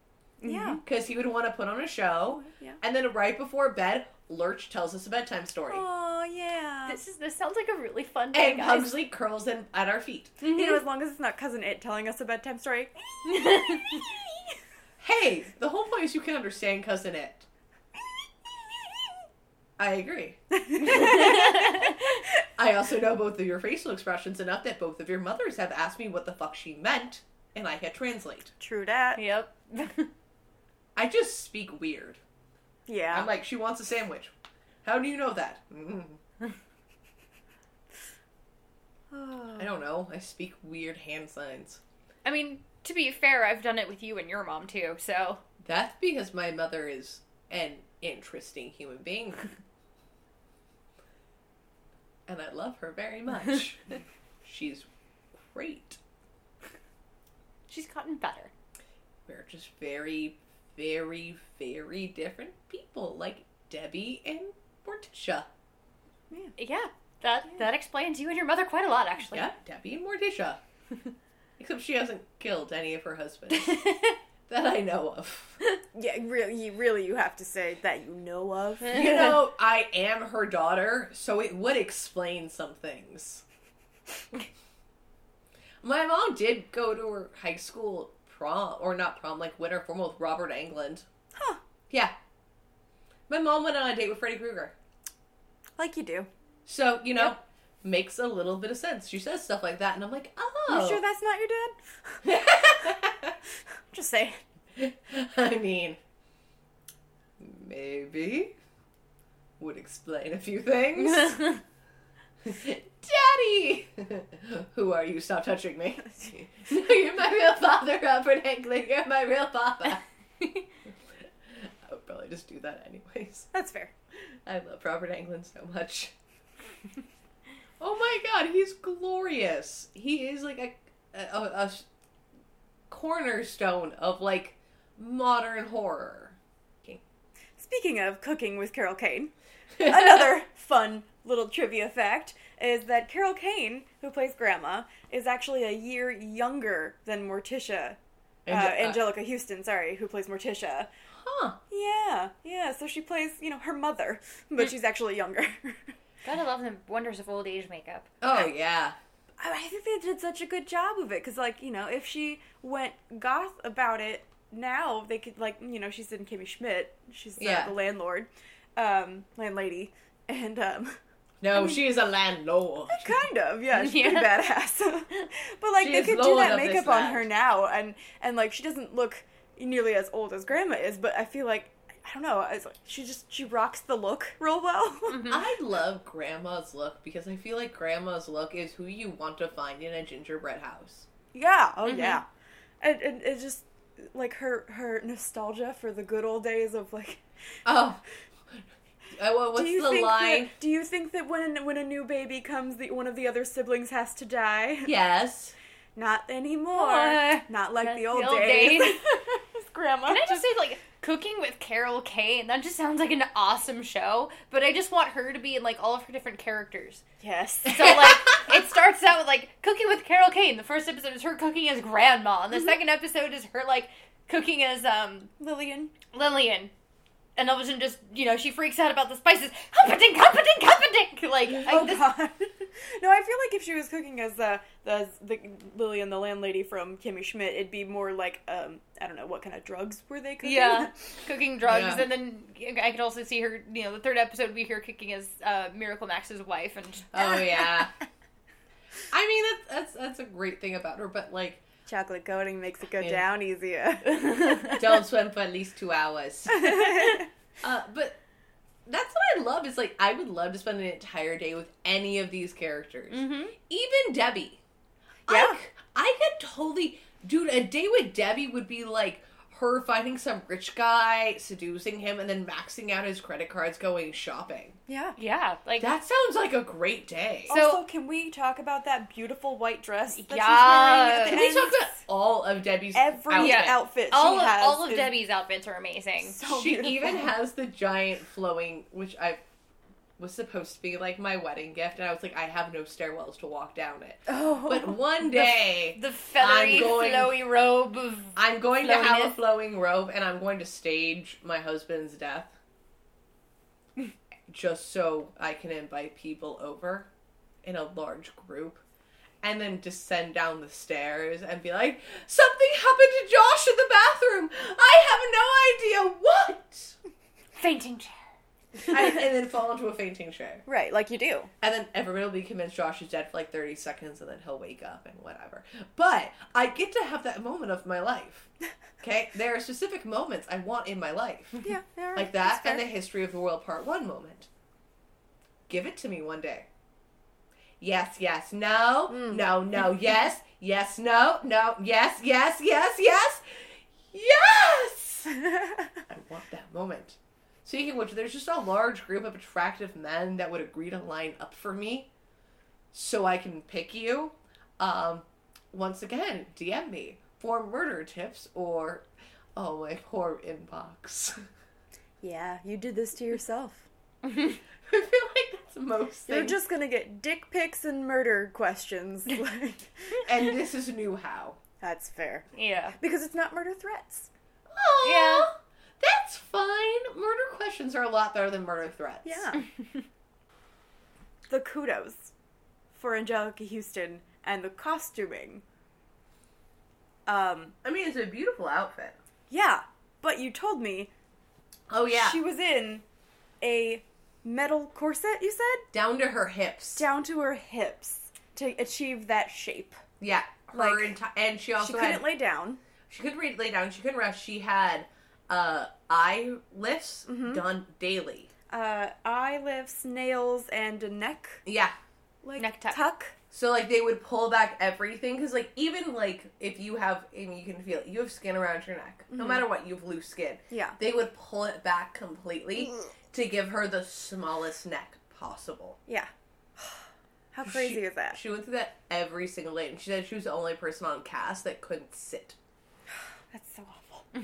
Yeah. Because he would want to put on a show. Yeah. And then right before bed, Lurch tells us a bedtime story. Oh, yeah. This sounds like a really fun day, guys. And Pugsley curls in at our feet. Mm-hmm. You know, as long as it's not Cousin It telling us a bedtime story. Hey, the whole point is you can understand Cousin It. I agree. I also know both of your facial expressions enough that both of your mothers have asked me what the fuck she meant, and I had translate. True dat. Yep. I just speak weird. Yeah. I'm like, she wants a sandwich. How do you know that? Mm-hmm. I don't know. I speak weird hand signs. I mean, to be fair, I've done it with you and your mom, too, so. That's because my mother is an interesting human being. And I love her very much. She's great. She's gotten better. We're just very, very, very different people, like Debbie and Morticia. That explains you and your mother quite a lot, actually. Yeah, Debbie and Morticia. Except she hasn't killed any of her husbands that I know of. Yeah, really, you have to say that you know of. You know, I am her daughter, so it would explain some things. My mom did go to her high school winter formal with Robert Englund. Huh. Yeah. My mom went on a date with Freddy Krueger. Like you do. So, you know, makes a little bit of sense. She says stuff like that, and I'm like, oh. You sure that's not your dad? Just saying. I mean, maybe. Would explain a few things. Daddy! Who are you? Stop touching me. No, you're my real father, Robert Englund. You're my real papa. I would probably just do that anyways. That's fair. I love Robert Englund so much. Oh my god, he's glorious. He is like a cornerstone of, like, modern horror. Okay. Speaking of cooking with Carol Kane, another fun little trivia fact is that Carol Kane, who plays Grandma, is actually a year younger than Morticia. Anjelica Huston, sorry, who plays Morticia. Huh. Yeah, so she plays, her mother, but she's actually younger. Gotta love the wonders of old age makeup. Oh, yeah. I think they did such a good job of it, because, if she went goth about it now, they could, she's in Kimmy Schmidt, she's the landlord, landlady, and, No, she's a landlord. Kind of, yeah. She's pretty badass. But, they could do that makeup on her now, and she doesn't look nearly as old as Grandma is, but I feel like, I don't know, she rocks the look real well. Mm-hmm. I love Grandma's look, because I feel like Grandma's look is who you want to find in a gingerbread house. Yeah, oh mm-hmm. yeah. And it's just, her nostalgia for the good old days of, Oh, what's the line? Do you think that when a new baby comes, one of the other siblings has to die? Yes. Not anymore. Not like the old days. Grandma. Can I just say, Cooking with Carol Kane, that just sounds like an awesome show, but I just want her to be in, all of her different characters. Yes. So, it starts out with, Cooking with Carol Kane. The first episode is her cooking as Grandma, and the mm-hmm. second episode is her, cooking as, Lillian. And all of a sudden, just, she freaks out about the spices. Humpadink, humpadink, humpadink! God. No, I feel like if she was cooking as the Lillian, the landlady from Kimmy Schmidt, it'd be more I don't know, what kind of drugs were they cooking? Yeah, cooking drugs. Yeah. And then I could also see her, the third episode would be her cooking as Miracle Max's wife. And oh, yeah. I mean, that's a great thing about her, but, chocolate coating makes it go down easier. Don't swim for at least 2 hours. But that's what I love is, I would love to spend an entire day with any of these characters. Mm-hmm. Even Debbie. Yeah. I could totally... Dude, a day with Debbie would be, her finding some rich guy, seducing him, and then maxing out his credit cards going shopping. Yeah. Yeah. That sounds like a great day. So, also, can we talk about that beautiful white dress that she's wearing? Can we talk about all of Debbie's outfit she has? All of Debbie's outfits are amazing. So she beautiful. Even has the giant flowing, which I was supposed to be my wedding gift, and I was I have no stairwells to walk down it. Oh. But one day... The feathery, flowy robe of I'm going flowiness. To have a flowing robe, and I'm going to stage my husband's death. Just so I can invite people over in a large group and then descend down the stairs and be like, something happened to Josh in the bathroom. I have no idea what. Fainting chair. And then fall into a fainting chair. Right, like you do. And then everybody will be convinced Josh is dead for 30 seconds and then he'll wake up and whatever. But I get to have that moment of my life. Okay? There are specific moments I want in my life. Yeah, there are. Like that and the History of the World Part 1 moment. Give it to me one day. Yes, yes, no, no, no, yes, yes, no, no, yes, yes, yes, yes, yes! I want that moment. Speaking of which, there's just a large group of attractive men that would agree to line up for me so I can pick you. Once again, DM me for murder tips or, oh, my poor inbox. Yeah, you did this to yourself. I feel like that's most things. You're just going to get dick pics and murder questions. And this is new how. That's fair. Yeah. Because it's not murder threats. Aww. Yeah. That's fine. Murder questions are a lot better than murder threats. Yeah. The kudos for Anjelica Huston and the costuming. I mean, it's a beautiful outfit. Yeah, but you told me. Oh, yeah. She was in a metal corset, you said? Down to her hips to achieve that shape. Yeah. And she also couldn't lay down. She couldn't lay down. She couldn't rest. She had... eye lifts done daily. Eye lifts, nails, and a neck. Yeah. Neck tuck. So, they would pull back everything. Because, even, if you have, and you can feel it, you have skin around your neck. Mm-hmm. No matter what, you have loose skin. Yeah. They would pull it back completely to give her the smallest neck possible. Yeah. How crazy is that? She went through that every single day. And she said she was the only person on cast that couldn't sit. That's so awful.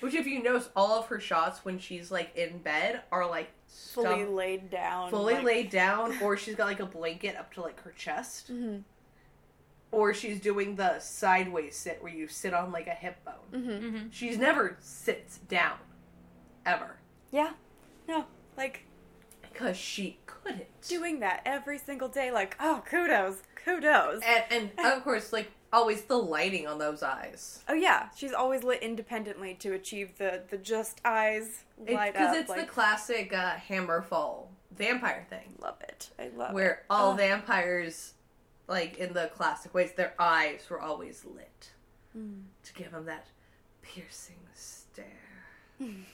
Which, if you notice, all of her shots when she's, like, in bed are, like, fully laid down. Fully laid down, or she's got, like, a blanket up to, like, her chest. Mm-hmm. Or she's doing the sideways sit where you sit on, like, a hip bone. Mm-hmm. Mm-hmm. She's never sits down. Ever. Yeah. No. Like. Because she couldn't. Doing that every single day, like, oh, kudos. Kudos. And of course, like, always the lighting on those eyes. Oh, yeah. She's always lit independently to achieve the just eyes light up. Because it's like, the classic Hammerfall vampire thing. Love it. I love it. Where all vampires, like, in the classic ways, their eyes were always lit. Mm. To give them that piercing stare. And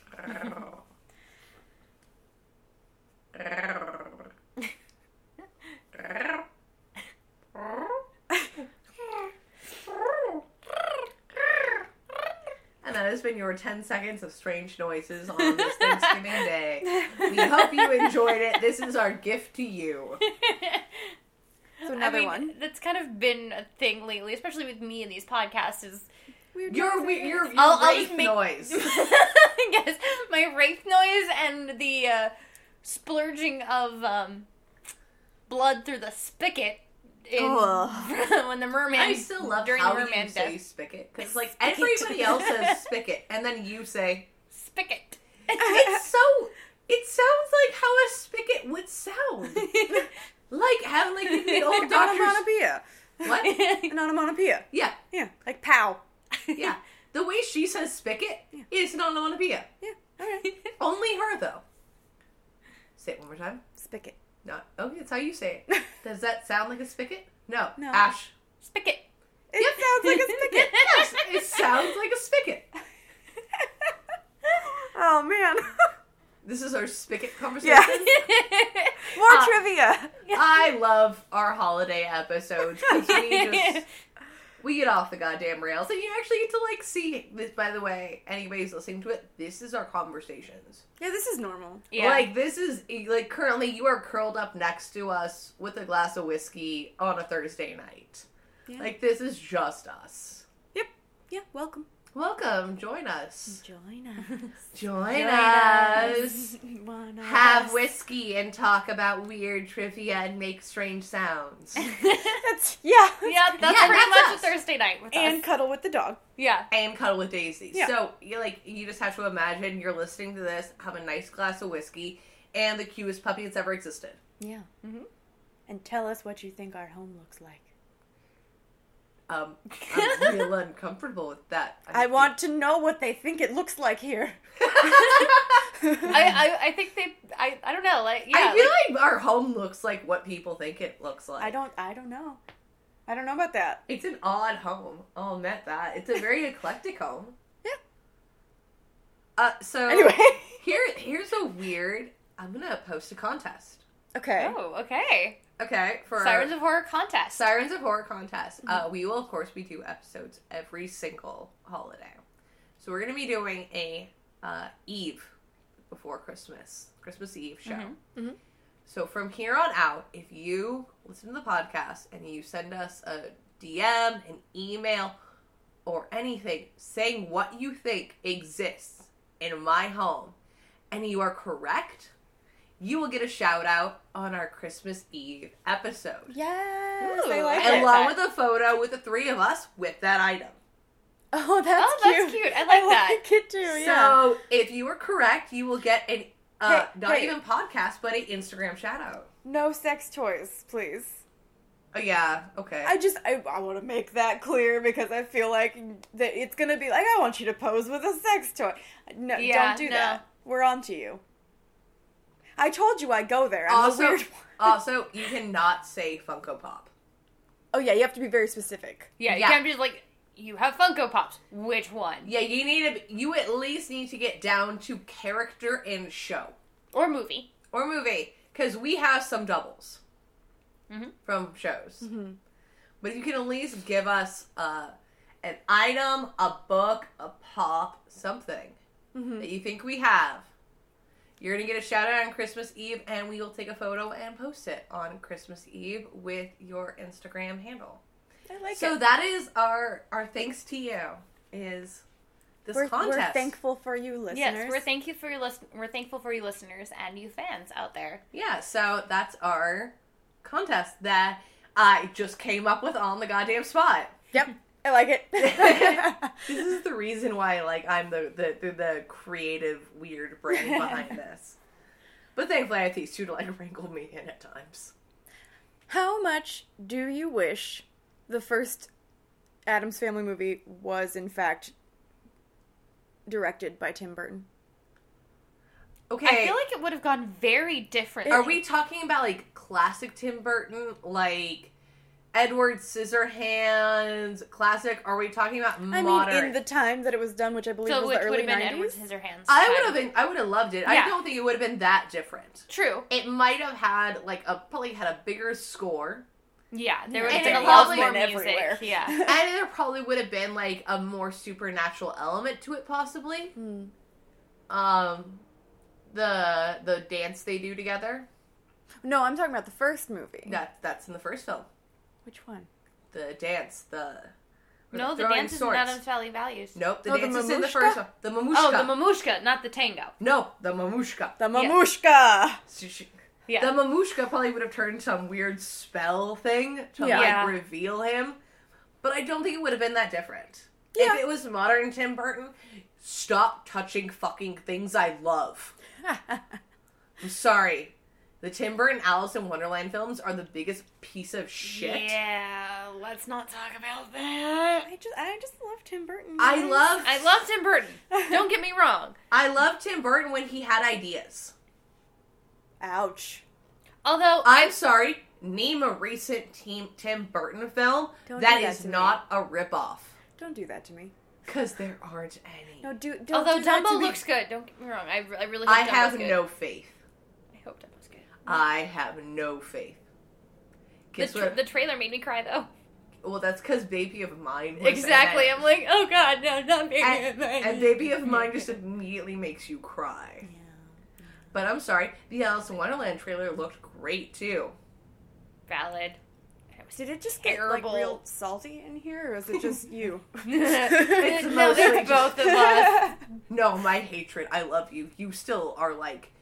that has been your 10 seconds of strange noises on this Thanksgiving Day. We hope you enjoyed it. This is our gift to you. So another one. That's kind of been a thing lately, especially with me in these podcasts, is your noise. Yes, my wraith noise and the splurging of blood through the spigot when the merman. I still love how you say spigot, because like spigot. Everybody else says spigot, and then you say spigot. It sounds like how a spigot would sound. Like having like the old doctors. Onomatopoeia. What? An onomatopoeia. Yeah. Yeah. Like pow. Yeah. The way she says spigot is an onomatopoeia. Yeah. All right. Only her, though. Say it one more time. Spigot. No. Okay, that's how you say it. Does that sound like a spigot? No. No. Ash. Spigot. It sounds like a spigot. Yes. It sounds like a spigot. Oh, man. This is our spigot conversation. Yeah. More trivia. I love our holiday episodes. We get off the goddamn rails. And you actually get to, like, see this, by the way, anybody's listening to it. This is our conversations. Yeah, this is normal. Yeah. Like, this is, like, currently you are curled up next to us with a glass of whiskey on a Thursday night. Yeah. Like, this is just us. Yep. Yeah, welcome. Welcome. Join us. Join us. Join us. Have whiskey and talk about weird trivia and make strange sounds. That's pretty much us. A Thursday night with us. And cuddle with the dog. Yeah. And cuddle with Daisy. Yeah. So, you just have to imagine you're listening to this, have a nice glass of whiskey, and the cutest puppy that's ever existed. Yeah. Mm-hmm. And tell us what you think our home looks like. I'm real uncomfortable with that. I want to know what they think it looks like here. I think they... I don't know. Like, yeah, I feel like our home looks like what people think it looks like. I don't know. I don't know about that. It's an odd home. I'll admit that. It's a very eclectic home. Yeah. So... Anyway. Here's a weird... I'm going to post a contest. Okay. Oh, okay. Okay, for Sirens of Horror contest. Sirens of Horror contest. Mm-hmm. We will, of course, we do episodes every single holiday. So we're going to be doing a Eve before Christmas Eve show. Mm-hmm. Mm-hmm. So from here on out, if you listen to the podcast and you send us a DM, an email, or anything saying what you think exists in my home, and you are correct... You will get a shout out on our Christmas Eve episode. Yes, I like it. Along with a photo with the three of us with that item. Oh, that's cute. I like it too. Yeah. So if you were correct, you will get an even podcast, but an Instagram shout out. No sex toys, please. Oh yeah. Okay. I want to make that clear because I feel like that it's gonna be like I want you to pose with a sex toy. No, don't do that. We're on to you. I told you I go there. I'm the weird one. Also, you cannot say Funko Pop. Oh, yeah. You have to be very specific. Yeah. You can't be like, you have Funko Pops. Which one? Yeah. You at least need to get down to character and show. Or movie. Because we have some doubles. Mm-hmm. From shows. Mm-hmm. But you can at least give us an item, a book, a pop, something that you think we have. You're going to get a shout-out on Christmas Eve, and we will take a photo and post it on Christmas Eve with your Instagram handle. I like it. So that is our thanks to you, is this contest. We're thankful for you, listeners. Yes, we're thankful for you, listeners, and you fans out there. Yeah, so that's our contest that I just came up with on the goddamn spot. Yep, I like it. This is the reason why, like, I'm the creative weird brain behind this. But thankfully, I have these two to, like, wrangle me in at times. How much do you wish the first Addams Family movie was, in fact, directed by Tim Burton? Okay. I feel like it would have gone very differently. Are we talking about, like, classic Tim Burton, like Edward Scissorhands, classic? Are we talking about modern? I mean, in the time that it was done, which I believe was the early 90s. So, which would have been Edward Scissorhands. I would have loved it. Yeah. I don't think it would have been that different. True. It might have had, like, probably had a bigger score. Yeah, there would have been a lot more music. Everywhere. Yeah. And there probably would have been, like, a more supernatural element to it, possibly. Mm. The dance they do together. No, I'm talking about the first movie. That's in the first film. Which one? The dance. The dance is in Addams Family Values. Nope, the dance is in the first one. The mamushka. Oh, the mamushka, not the tango. No, the mamushka. The mamushka! Yeah. Yeah. The mamushka probably would have turned some weird spell thing to, like, reveal him. But I don't think it would have been that different. Yeah. If it was modern Tim Burton, stop touching fucking things I love. I'm sorry. The Tim Burton Alice in Wonderland films are the biggest piece of shit. Yeah, let's not talk about that. I just love Tim Burton. Guys. I love Tim Burton. Don't get me wrong. I love Tim Burton when he had ideas. Ouch. Although I'm sorry, name a recent Tim Burton film that is not a ripoff. Don't do that to me. Because there aren't any. No, don't. Although do Dumbo looks good. Don't get me wrong. I really hope Dumbo's good. I have no faith. I hope Dumbo. I have no faith. The trailer made me cry, though. Well, that's because Baby of Mine was exactly. I'm like, oh god, no, not Baby of Mine. And Baby of Mine just immediately makes you cry. Yeah. But I'm sorry, the Alice in Wonderland trailer looked great, too. Valid. Did it just get, like, real salty in here, or is it just you? No, it's both of us. No, my hatred, I love you. You still are, like,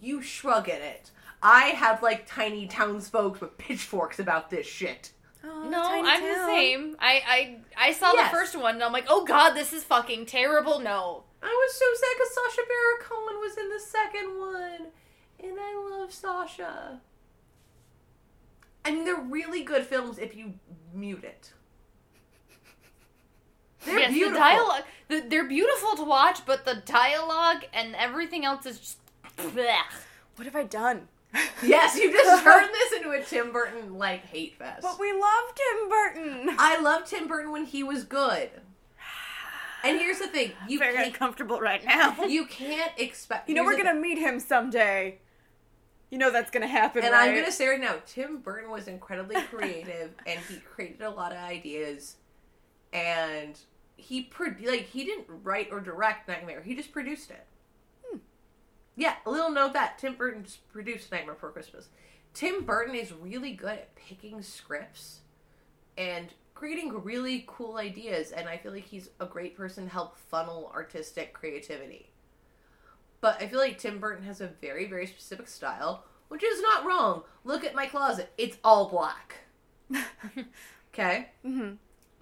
you shrug at it. I have, like, tiny townsfolk with pitchforks about this shit. Oh, no, I'm the same. I saw the first one, and I'm like, oh god, this is fucking terrible. No. I was so sad because Sacha Baron Cohen was in the second one. And I love Sacha. I mean, they're really good films if you mute it. They're beautiful. The dialogue, they're beautiful to watch, but the dialogue and everything else is just blech. What have I done? Yes, you just turned this into a Tim Burton, like, hate fest. But we love Tim Burton. I love Tim Burton when he was good. And here's the thing. I'm very uncomfortable right now. You can't expect... You know we're going to meet him someday. You know that's going to happen, and right? I'm going to say right now, Tim Burton was incredibly creative, and he created a lot of ideas, and he didn't write or direct Nightmare. He just produced it. Yeah, a little note that Tim Burton produced Nightmare Before Christmas. Tim Burton is really good at picking scripts and creating really cool ideas, and I feel like he's a great person to help funnel artistic creativity. But I feel like Tim Burton has a very, very specific style, which is not wrong. Look at my closet. It's all black. Okay? Mm-hmm.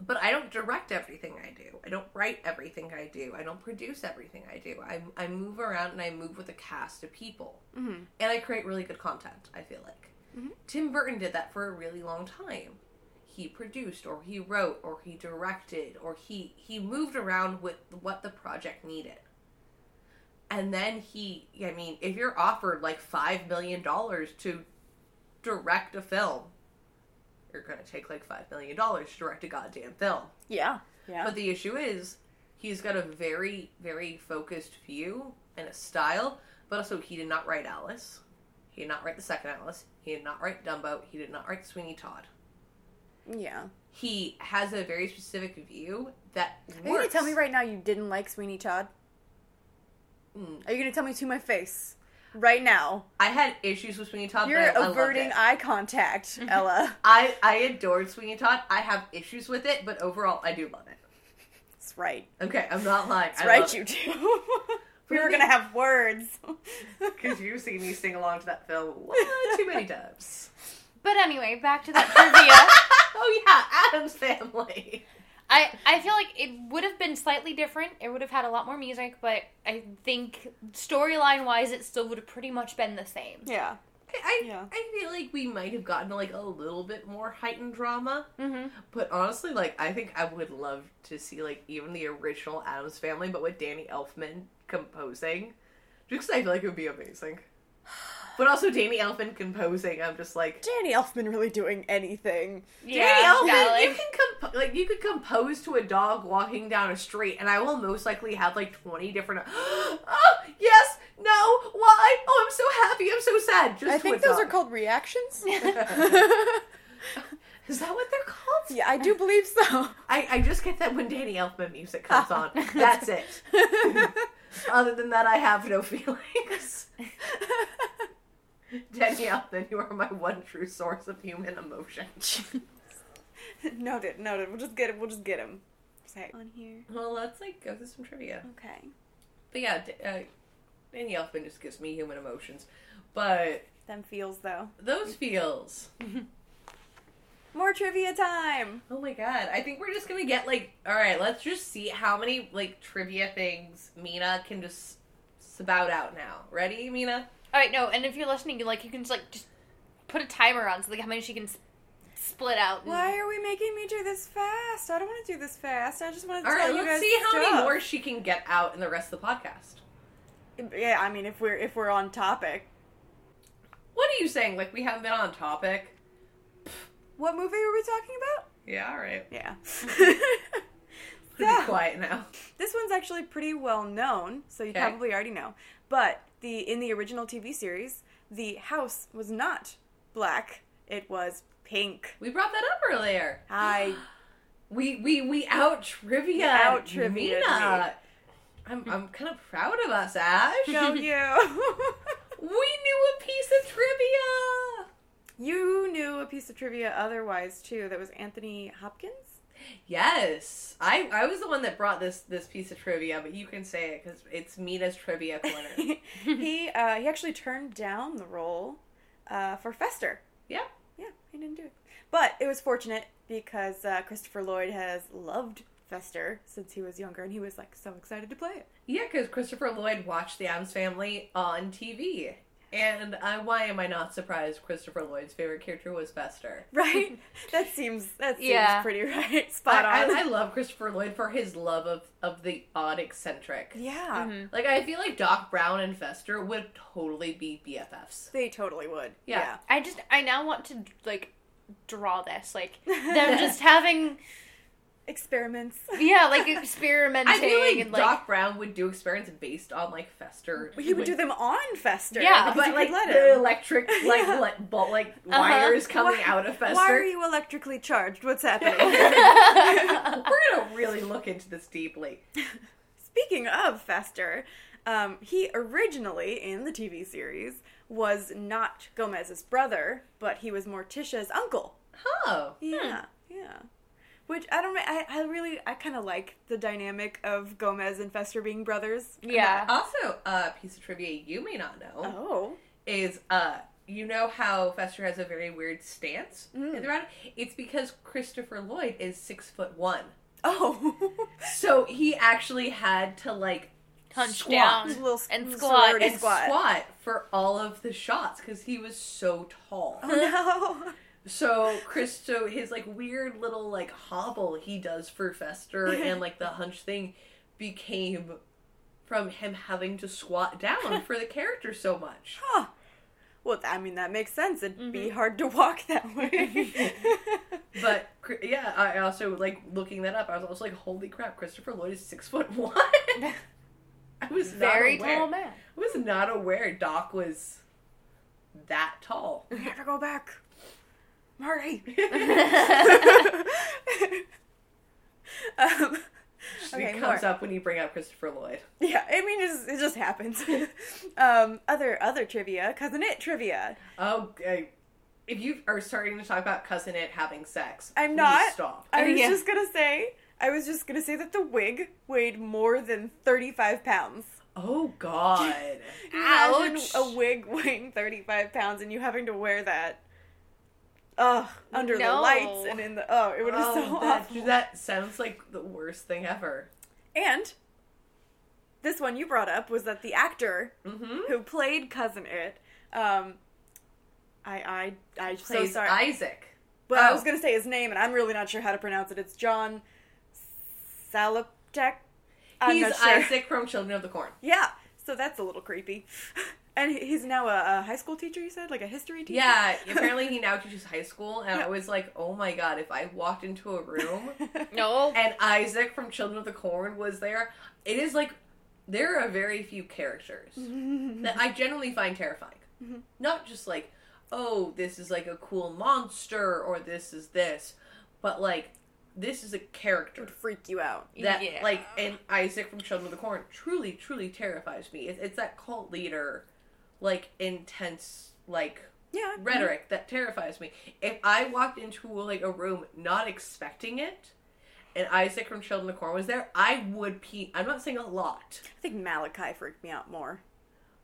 But I don't direct everything I do. I don't write everything I do. I don't produce everything I do. I move around and I move with a cast of people. Mm-hmm. And I create really good content, I feel like. Mm-hmm. Tim Burton did that for a really long time. He produced, or he wrote, or he directed, or he moved around with what the project needed. And then if you're offered, like, $5 million to direct a film, you're going to take, like, $5 million to direct a goddamn film. Yeah, yeah. But the issue is, he's got a very, very focused view and a style, but also he did not write Alice. He did not write the second Alice. He did not write Dumbo. He did not write Sweeney Todd. Yeah. He has a very specific view that works. Are you going to tell me right now you didn't like Sweeney Todd? Mm. Are you going to tell me to my face? Right now. I had issues with Sweeney Todd. You're averting eye contact, Ella. I adored Sweeney Todd. I have issues with it, but overall, I do love it. It's right. Okay, I'm not lying. It's right, you do. We were going to have words. Because you've seen me sing along to that film too many times. But anyway, back to that trivia. Oh yeah, Addams Family. I feel like it would have been slightly different. It would have had a lot more music, but I think storyline-wise, it still would have pretty much been the same. Yeah. I feel like we might have gotten, like, a little bit more heightened drama. Mm-hmm. But honestly, like, I think I would love to see, like, even the original Addams Family, but with Danny Elfman composing. Just because I feel like it would be amazing. But also Danny Elfman composing, I'm just like... Danny Elfman really doing anything. Yeah, Danny Elfman, yeah, you can you could compose to a dog walking down a street, and I will most likely have, like, 20 different... Oh, yes, no, why? Oh, I'm so happy, I'm so sad. Just I think those are called reactions. Is that what they're called? Yeah, I do believe so. I just get that when Danny Elfman music comes on. That's it. Other than that, I have no feelings. Danielle, then you are my one true source of human emotion. Noted. We'll just get him. Say on here. Well, let's go through some trivia. Okay. But yeah, Danielle Elfman just gives me human emotions, but them feels though. Those feels. More trivia time. Oh my god! I think we're just gonna get all right. Let's just see how many trivia things Mina can just spout out now. Ready, Mina? All right, no, and if you're listening, you can just put a timer on so, how many she can split out. And... Why are we making me do this fast? I don't want to do this fast. I just want to tell you guys All right, let's see how many more she can get out in the rest of the podcast. Yeah, I mean, if we're on topic. What are you saying? We haven't been on topic? What movie were we talking about? Yeah, all right. Yeah. Be quiet now. This one's actually pretty well known, so you probably already know, but... In the original TV series, the house was not black. It was pink. We brought that up earlier. We out-trivia'd Mina. I'm kind of proud of us, Ash. Show you. We knew a piece of trivia. You knew a piece of trivia otherwise, too. That was Anthony Hopkins? Yes. I was the one that brought this piece of trivia, but you can say it because it's Mina's trivia corner. He actually turned down the role for Fester. Yeah. Yeah, he didn't do it. But it was fortunate because Christopher Lloyd has loved Fester since he was younger, and he was so excited to play it. Yeah, because Christopher Lloyd watched The Addams Family on TV. And why am I not surprised Christopher Lloyd's favorite character was Fester? Right? That seems pretty right. Spot on. I love Christopher Lloyd for his love of the odd eccentric. Yeah. Mm-hmm. I feel like Doc Brown and Fester would totally be BFFs. They totally would. Yeah. I now want to, draw this. Them just having... Experiments. Yeah, experimenting. I feel and Doc Brown would do experiments based on, Fester. He would do them on Fester. Yeah. But, the electric, wires coming out of Fester. Why are you electrically charged? What's happening? We're gonna really look into this deeply. Speaking of Fester, he originally, in the TV series, was not Gomez's brother, but he was Morticia's uncle. Oh. Yeah. Hmm. Yeah. Which, I don't know, I kind of like the dynamic of Gomez and Fester being brothers. Yeah. Also, a piece of trivia you may not know. Oh. Is, you know how Fester has a very weird stance in the round? It's because Christopher Lloyd is 6'1". Oh. So he actually had to, hunch squat down and squat and squat for all of the shots because he was so tall. Oh, no. So his, weird little, hobble he does for Fester and, the hunch thing became from him having to squat down for the character so much. Huh. Well, I mean, that makes sense. It'd be hard to walk that way. But, yeah, I also, looking that up, I was also holy crap, Christopher Lloyd is 6'1". I was very tall man. I was not aware Doc was that tall. We have to go back. Marty. It comes up when you bring up Christopher Lloyd. Yeah, I mean, it just happens. Other trivia, Cousin It trivia. Oh, if you are starting to talk about Cousin It having sex, I'm not. Stop. I was just gonna say, I was just going to say that the wig weighed more than 35 pounds. Oh, God. Imagine a wig weighing 35 pounds and you having to wear that. Ugh, under the lights and in the... Oh, it would have so awful. That sounds like the worst thing ever. And this one you brought up was that the actor who played Cousin It... I'm so sorry. Isaac. Well, I was going to say his name, and I'm really not sure how to pronounce it. It's John Saloptek. He's Isaac from Children of the Corn. Yeah, so that's a little creepy. And he's now a high school teacher, you said? Like a history teacher? Yeah, apparently he now teaches high school, and I was like, oh my god, if I walked into a room and Isaac from Children of the Corn was there, it is like, there are very few characters that I generally find terrifying. Mm-hmm. Not just like, oh, this is like a cool monster, or this is this, but like, this is a character. It would freak you out. That, yeah. Like, and Isaac from Children of the Corn truly, truly terrifies me. It's that cult leader, like, intense, like, rhetoric that terrifies me. If I walked into, like, a room not expecting it, and Isaac from Children of the Corn was there, I would pee. I'm not saying a lot. I think Malachi freaked me out more.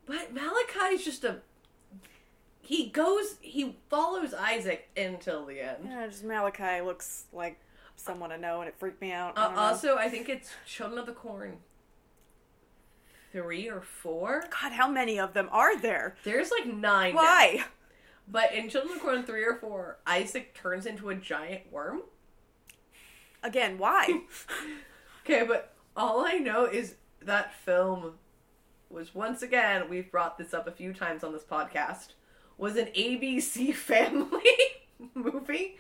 But Malachi is just a... He follows Isaac until the end. Yeah, just Malachi looks like... someone I know, and it freaked me out. Also, I think it's Children of the Corn 3 or 4. God, how many of them are there? There's like 9. Why? Now. But in Children of the Corn 3 or 4, Isaac turns into a giant worm. Again, why? Okay, but all I know is that film was, once again, we've brought this up a few times on this podcast, was an ABC Family movie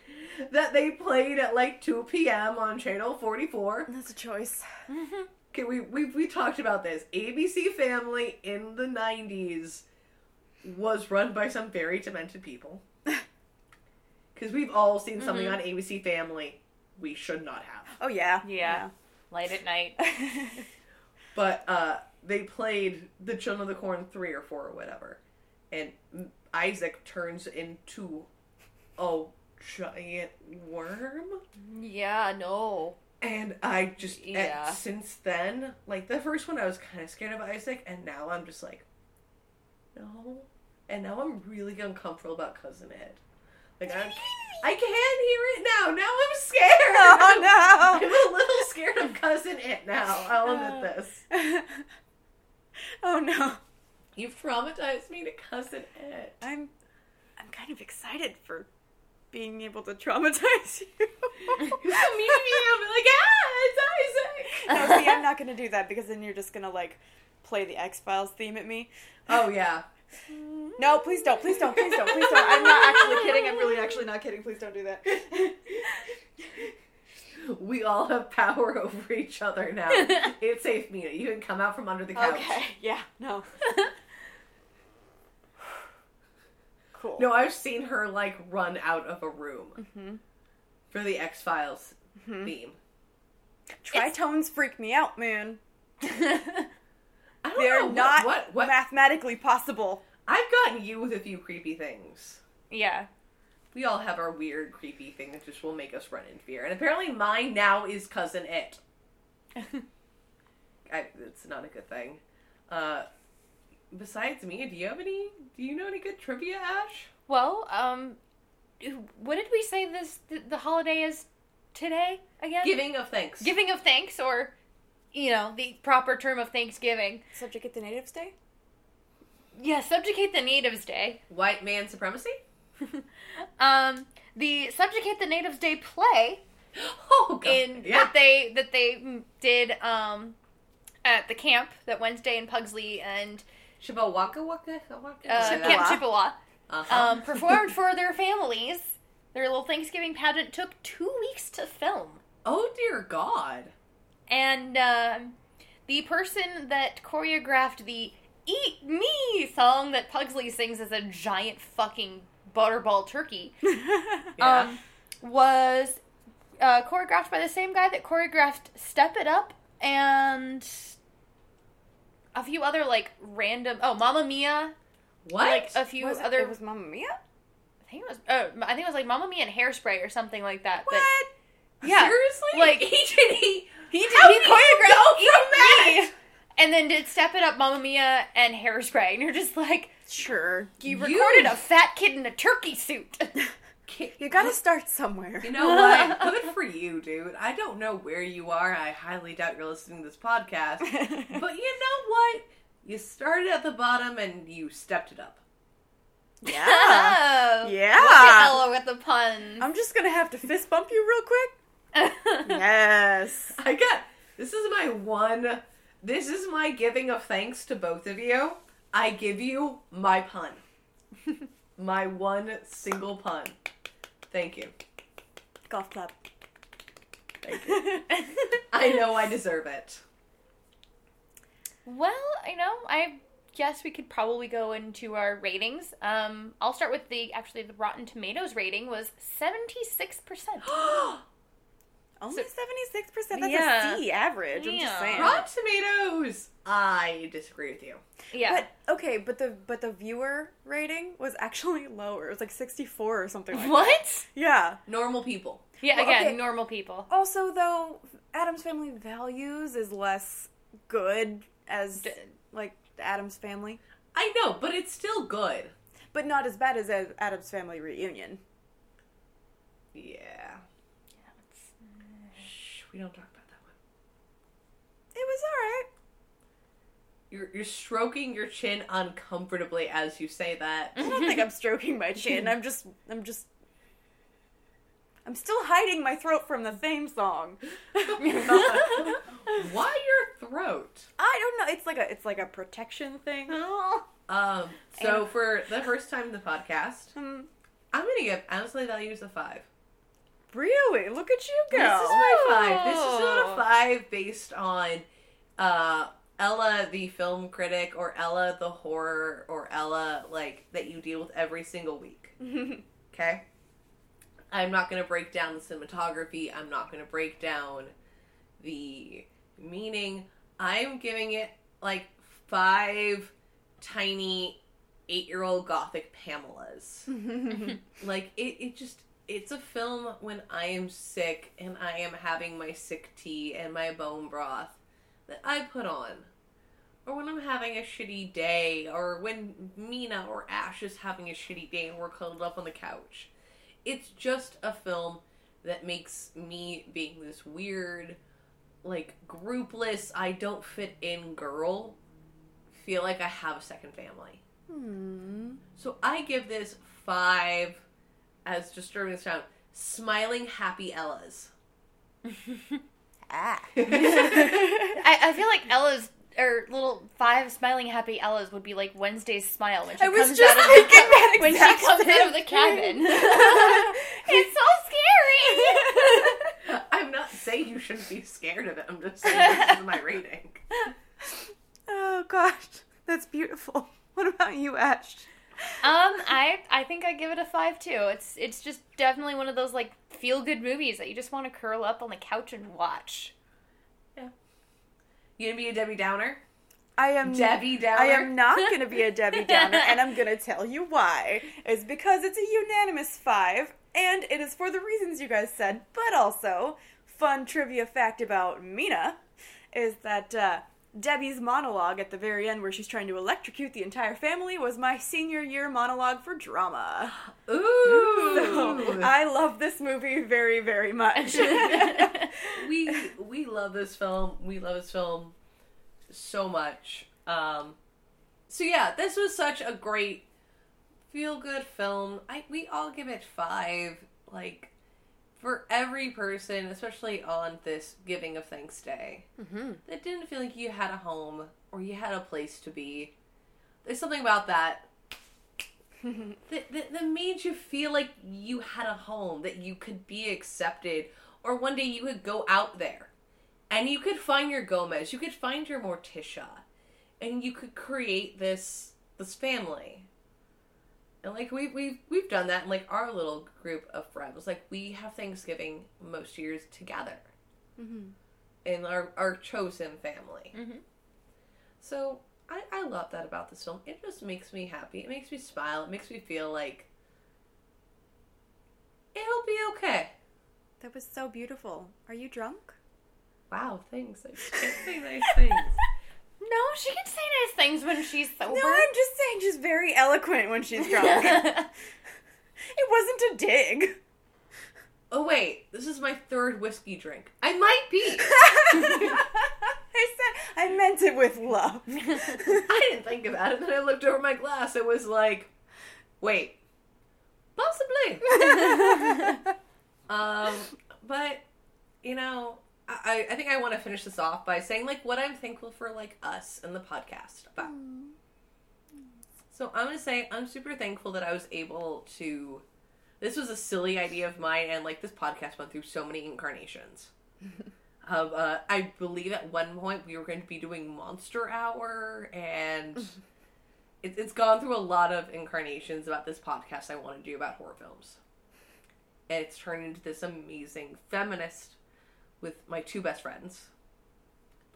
that they played at like 2 p.m. on Channel 44. That's a choice. Okay, we talked about this. ABC Family in the 90s was run by some very demented people. Because we've all seen something on ABC Family we should not have. Oh, yeah. Yeah. Late at night. But they played the Children of the Corn 3 or 4 or whatever. And Isaac turns into... giant worm? Yeah, no. And I just, since then, like, the first one I was kind of scared of Isaac, and now I'm just like, no. And now I'm really uncomfortable about Cousin Ed. Like, I can hear it now. Now I'm scared. Oh, no. I'm a little scared of Cousin Ed now. I'll admit this. Oh, no. You've traumatized me to Cousin Ed. I'm kind of excited for being able to traumatize you. You're so mean to me. I'm like, it's Isaac. No, see, I'm not going to do that because then you're just going to, like, play the X-Files theme at me. Oh, yeah. No, please don't. Please don't. Please don't. Please don't. I'm not actually kidding. I'm really actually not kidding. Please don't do that. We all have power over each other now. It's safe, Mina. You can come out from under the couch. Okay. Yeah. No. Cool. No, I've seen her, like, run out of a room for the X-Files theme. Tritones freak me out, man. They're not mathematically possible. I've gotten you with a few creepy things. Yeah. We all have our weird, creepy thing that just will make us run in fear. And apparently mine now is Cousin It. It's not a good thing. Besides me, do you know any good trivia, Ash? Well, what did we say the holiday is today again? Giving of thanks. Giving of thanks, or, you know, the proper term of Thanksgiving. Subjugate the Natives Day? Yeah, Subjugate the Natives Day. White man supremacy? The Subjugate the Natives Day play that they did at the camp that Wednesday and Pugsley and Camp Chippewa performed for their families. Their little Thanksgiving pageant took 2 weeks to film. Oh, dear God. And the person that choreographed the Eat Me song that Pugsley sings as a giant fucking butterball turkey was choreographed by the same guy that choreographed Step It Up and... a few other, like, random... Oh, Mamma Mia. What? Like, a few other... It was Mamma Mia? I think it was, like, Mamma Mia and Hairspray or something like that. What? Yeah. Seriously? Like, he choreographed that. And then did Step It Up, Mamma Mia, and Hairspray. And you're just like, sure. You recorded a fat kid in a turkey suit. You gotta start somewhere. You know what? Good for you, dude. I don't know where you are. I highly doubt you're listening to this podcast. But you know what? You started at the bottom and you stepped it up. Yeah. Oh, yeah. Look at Ella with the puns. I'm just gonna have to fist bump you real quick. Yes. This is my giving of thanks to both of you. I give you my pun. My one single pun. Thank you. Golf club. Thank you. I know I deserve it. Well, I guess we could probably go into our ratings. I'll start with the Rotten Tomatoes rating was 76%. Only 76%? That's a C average, I'm just saying. Rotten Tomatoes! I disagree with you. Yeah. But the viewer rating was actually lower. It was like 64 or something like that. What? Yeah. Normal people. Yeah, normal people. Also, though, Addams Family Values is less good as, Addams Family. I know, but it's still good. But not as bad as Addams Family Reunion. Yeah. We don't talk about that one. It was alright. You're stroking your chin uncomfortably as you say that. I don't think I'm stroking my chin. I'm still hiding my throat from the theme song. Why your throat? I don't know. It's like a protection thing. So for the first time in the podcast, I'm gonna give Addams Family Values a 5. Really? Look at you go. This is my 5. This is not a 5 based on Ella, the film critic, or Ella, the horror, or Ella, that you deal with every single week. Okay? I'm not going to break down the cinematography. I'm not going to break down the meaning. I'm giving it, 5 tiny 8-year-old gothic Pamelas. It's a film when I am sick and I am having my sick tea and my bone broth that I put on. Or when I'm having a shitty day, or when Mina or Ash is having a shitty day and we're cuddled up on the couch. It's just a film that makes me being this weird, groupless, I don't fit in girl feel like I have a second family. Mm. So I give this 5... as disturbing as sound, smiling happy Ellas. I feel like Ella's, or little 5 smiling happy Ellas would be like Wednesday's smile when she comes out of the cabin. It's so scary! I'm not saying you shouldn't be scared of it, I'm just saying this is my rating. Oh gosh, that's beautiful. What about you, Ash? I think I give it a 5 too. It's just definitely one of those feel good movies that you just want to curl up on the couch and watch. Yeah. You gonna be a Debbie Downer? I am not gonna be a Debbie Downer, and I'm gonna tell you why. It's because it's a unanimous 5, and it is for the reasons you guys said, but also fun trivia fact about Mina is that Debbie's monologue at the very end where she's trying to electrocute the entire family was my senior year monologue for drama. Ooh! So, I love this movie very, very much. We love this film. We love this film so much. So yeah, this was such a great feel-good film. We all give it 5, for every person, especially on this Giving of Thanks Day, that didn't feel like you had a home or you had a place to be. There's something about that made you feel like you had a home, that you could be accepted, or one day you could go out there and you could find your Gomez, you could find your Morticia, and you could create this family. And, we've done that in, our little group of friends. We have Thanksgiving most years together. Mm-hmm. In our chosen family. Mm-hmm. So, I love that about this film. It just makes me happy. It makes me smile. It makes me feel like it'll be okay. That was so beautiful. Are you drunk? Wow, thanks. I can't say nice things. No, she can say nice things when she's sober. No, I'm just saying she's very eloquent when she's drunk. It wasn't a dig. Oh, wait. This is my third whiskey drink. I might be. I meant it with love. I didn't think about it. Then I looked over my glass. It was like, wait, possibly. But, you know, I think I want to finish this off by saying, like, what I'm thankful for, like, us and the podcast. But, so I'm going to say I'm super thankful that I was able to, this was a silly idea of mine, and, like, this podcast went through so many incarnations. I believe at one point we were going to be doing Monster Hour, and it's gone through a lot of incarnations about this podcast I want to do about horror films. And it's turned into this amazing feminist with my two best friends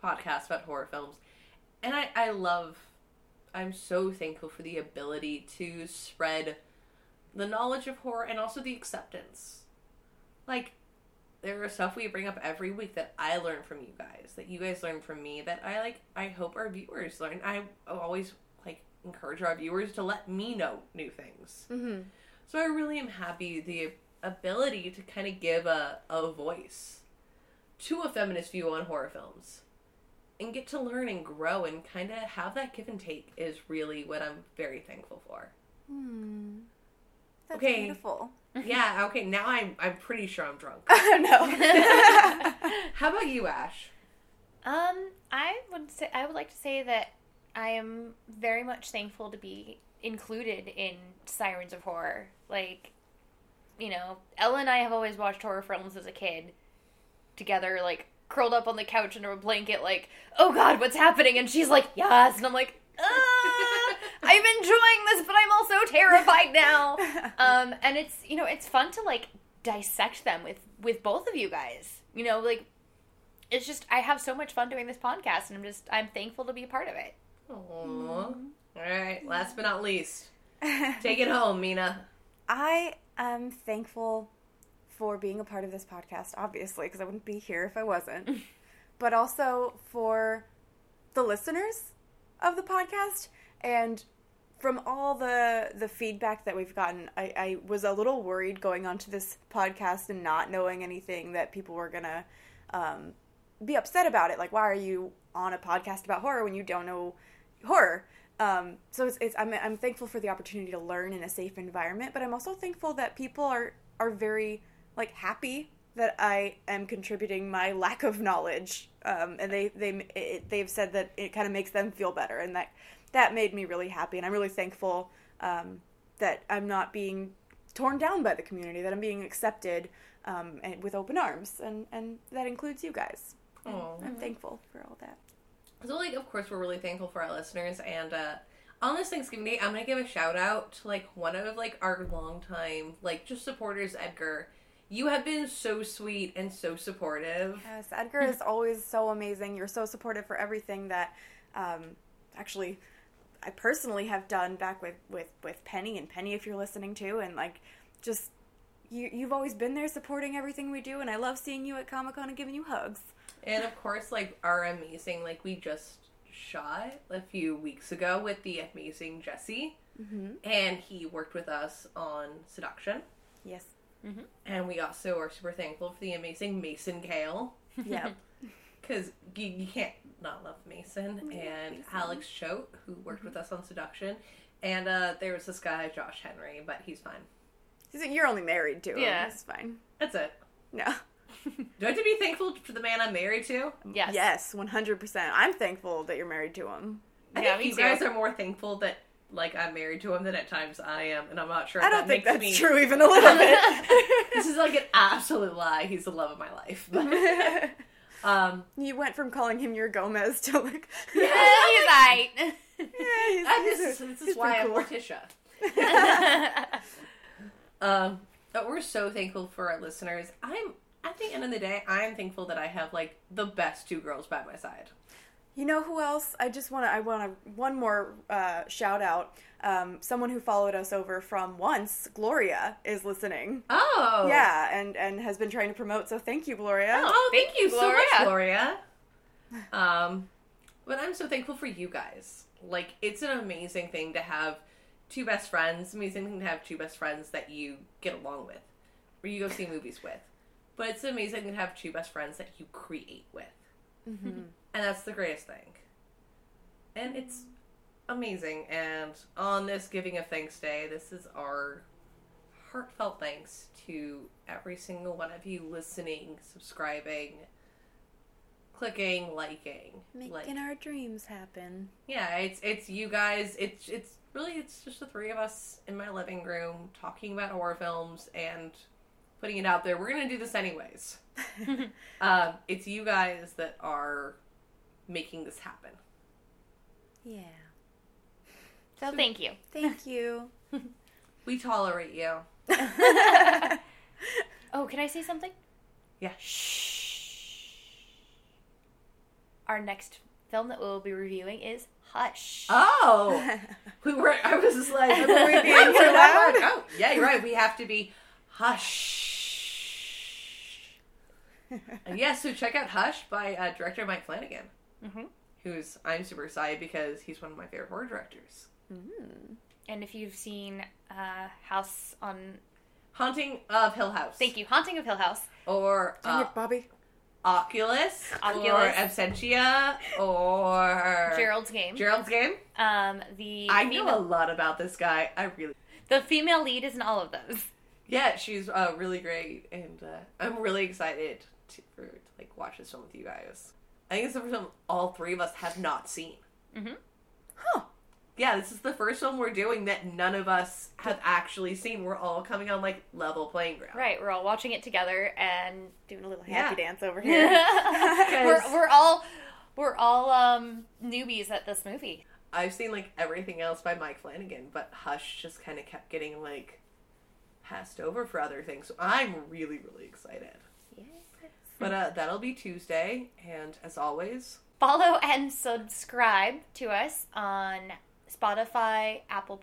podcast about horror films. And I'm so thankful for the ability to spread the knowledge of horror and also the acceptance. Like, there are stuff we bring up every week that I learn from you guys, that you guys learn from me, that I hope our viewers learn. I always, like, encourage our viewers to let me know new things. Mm-hmm. So I really am happy the ability to kind of give a voice to a feminist view on horror films and get to learn and grow and kind of have that give and take is really what I'm very thankful for. Hmm. That's okay. Beautiful. Yeah, okay, now I'm pretty sure I'm drunk. No. How about you, Ash? I would like to say that I am very much thankful to be included in Sirens of Horror. Like, you know, Ella and I have always watched horror films as a kid together, like, curled up on the couch under a blanket, like, oh god, what's happening? And she's like, yes, and I'm like, I'm enjoying this, but I'm also terrified now. And it's, you know, it's fun to, like, dissect them with both of you guys. You know, like, it's just, I have so much fun doing this podcast, and I'm thankful to be a part of it. Aww. All right, last but not least, take it home, Mina. I am thankful for being a part of this podcast, obviously, because I wouldn't be here if I wasn't, but also for the listeners of the podcast. And from all the feedback that we've gotten, I was a little worried going onto this podcast and not knowing anything that people were going to be upset about it. Like, why are you on a podcast about horror when you don't know horror? So I'm thankful for the opportunity to learn in a safe environment, but I'm also thankful that people are very, like, happy that I am contributing my lack of knowledge. And they've said that it kind of makes them feel better, and that made me really happy, and I'm really thankful that I'm not being torn down by the community, that I'm being accepted and with open arms, and that includes you guys. I'm thankful for all that. So, like, of course, we're really thankful for our listeners, and on this Thanksgiving Day, I'm going to give a shout-out to, like, one of, like, our longtime, like, just supporters, Edgar. You have been so sweet and so supportive. Yes, Edgar is always so amazing. You're so supportive for everything that, actually, I personally have done back with Penny, and Penny, if you're listening too, and, like, just, you've always been there supporting everything we do, and I love seeing you at Comic-Con and giving you hugs. And, of course, like, our amazing, like, we just shot a few weeks ago with the amazing Jesse, and he worked with us on Seduction. Yes. Mm-hmm. And we also are super thankful for the amazing Mason Kale. Yep. Because you can't not love Mason. Mm-hmm. And Mason. Alex Choate, who worked with us on Seduction. And there was this guy, Josh Henry, but he's fine. You're only married to him. Yeah. He's fine. That's it. No. Do I have to be thankful for the man I'm married to? Yes. Yes, 100%. I'm thankful that you're married to him. I think you guys are more thankful that, like, I'm married to him than at times I am. And I'm not sure if that makes me... I don't think that's true even a little bit. This is, like, an absolute lie. He's the love of my life. But... you went from calling him your Gomez to, like... Yeah, he's right. Yeah, this is why I'm Morticia. But we're so thankful for our listeners. At the end of the day, I'm thankful that I have, like, the best two girls by my side. You know who else? I want to one more shout out. Someone who followed us over from once, Gloria, is listening. Oh. Yeah, and has been trying to promote, so thank you, Gloria. Oh, thank you, Gloria. So much, Gloria. But I'm so thankful for you guys. Like, it's an amazing thing to have two best friends, that you get along with, or you go see movies with. But it's amazing to have two best friends that you create with. Mm-hmm. And that's the greatest thing. And it's amazing. And on this Giving of Thanks Day, this is our heartfelt thanks to every single one of you listening, subscribing, clicking, liking. Making our dreams happen. Yeah, it's you guys. It's really just the three of us in my living room talking about horror films and putting it out there. We're going to do this anyways. It's you guys that are making this happen. Yeah. So thank you. Thank you. We tolerate you. Oh, can I say something? Yeah. Shh. Our next film that we'll be reviewing is Hush. Oh. I was just like, we were being so loud. Oh, yeah, you're right. We have to be Hush. And yeah, so check out Hush by director Mike Flanagan, mm-hmm. who's, I'm super excited because he's one of my favorite horror directors. Mm. And if you've seen Haunting of Hill House. Thank you. Haunting of Hill House. Or Oculus. Or Absentia. Or Gerald's Game. I know a lot about this guy. The female lead is in all of those. Yeah, she's really great, and I'm really excited to watch this film with you guys. I think it's the first film all three of us have not seen. Mm-hmm. Huh. Yeah, this is the first film we're doing that none of us have actually seen. We're all coming on, level playing ground. Right, we're all watching it together and doing a little happy dance over here. We're all newbies at this movie. I've seen, everything else by Mike Flanagan, but Hush just kind of kept getting, passed over for other things. So I'm really, really excited. Yes. But that'll be Tuesday, and as always, follow and subscribe to us on Spotify, Apple,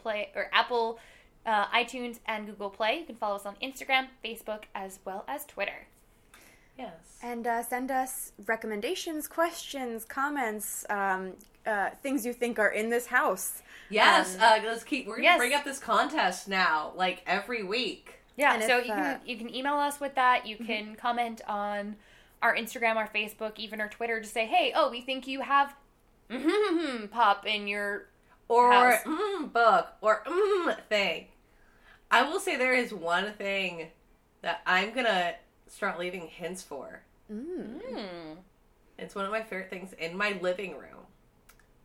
iTunes, and Google Play. You can follow us on Instagram, Facebook, as well as Twitter. Yes. And send us recommendations, questions, comments, things you think are in this house. Yes, we're gonna bring up this contest now, every week. Yeah, and so you can email us with that. You can comment on our Instagram, our Facebook, even our Twitter. Just say, hey, we think you have pop in your house. Book or thing. I will say there is one thing that I'm gonna start leaving hints for. Mm. It's one of my favorite things in my living room.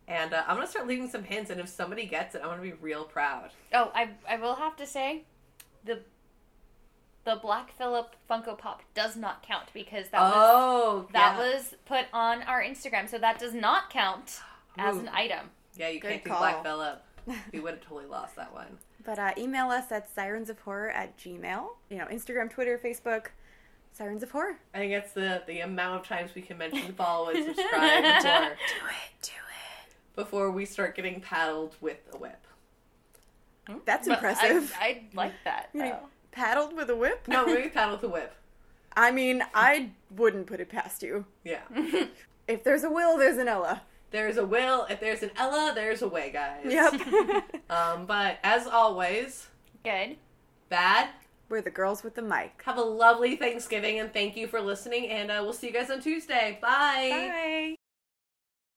And I'm going to start leaving some hints, and if somebody gets it, I'm going to be real proud. Oh, I will have to say, the Black Phillip Funko Pop does not count, because that was put on our Instagram, so that does not count as an item. Yeah, you can't do Black Phillip. We would have totally lost that one. But email us at sirensofhorror@gmail.com. Instagram, Twitter, Facebook, Sirens of Horror. I think that's the amount of times we can mention follow and subscribe. Or do it. Before we start getting paddled with a whip. That's impressive. I like that. Paddled with a whip? No, maybe paddled with a whip. I mean, I wouldn't put it past you. Yeah. If there's a will, there's an Ella. There's a will. If there's an Ella, there's a way, guys. Yep. But as always. Good. Bad. We're the girls with the mic. Have a lovely Thanksgiving, and thank you for listening, and we'll see you guys on Tuesday. Bye. Bye.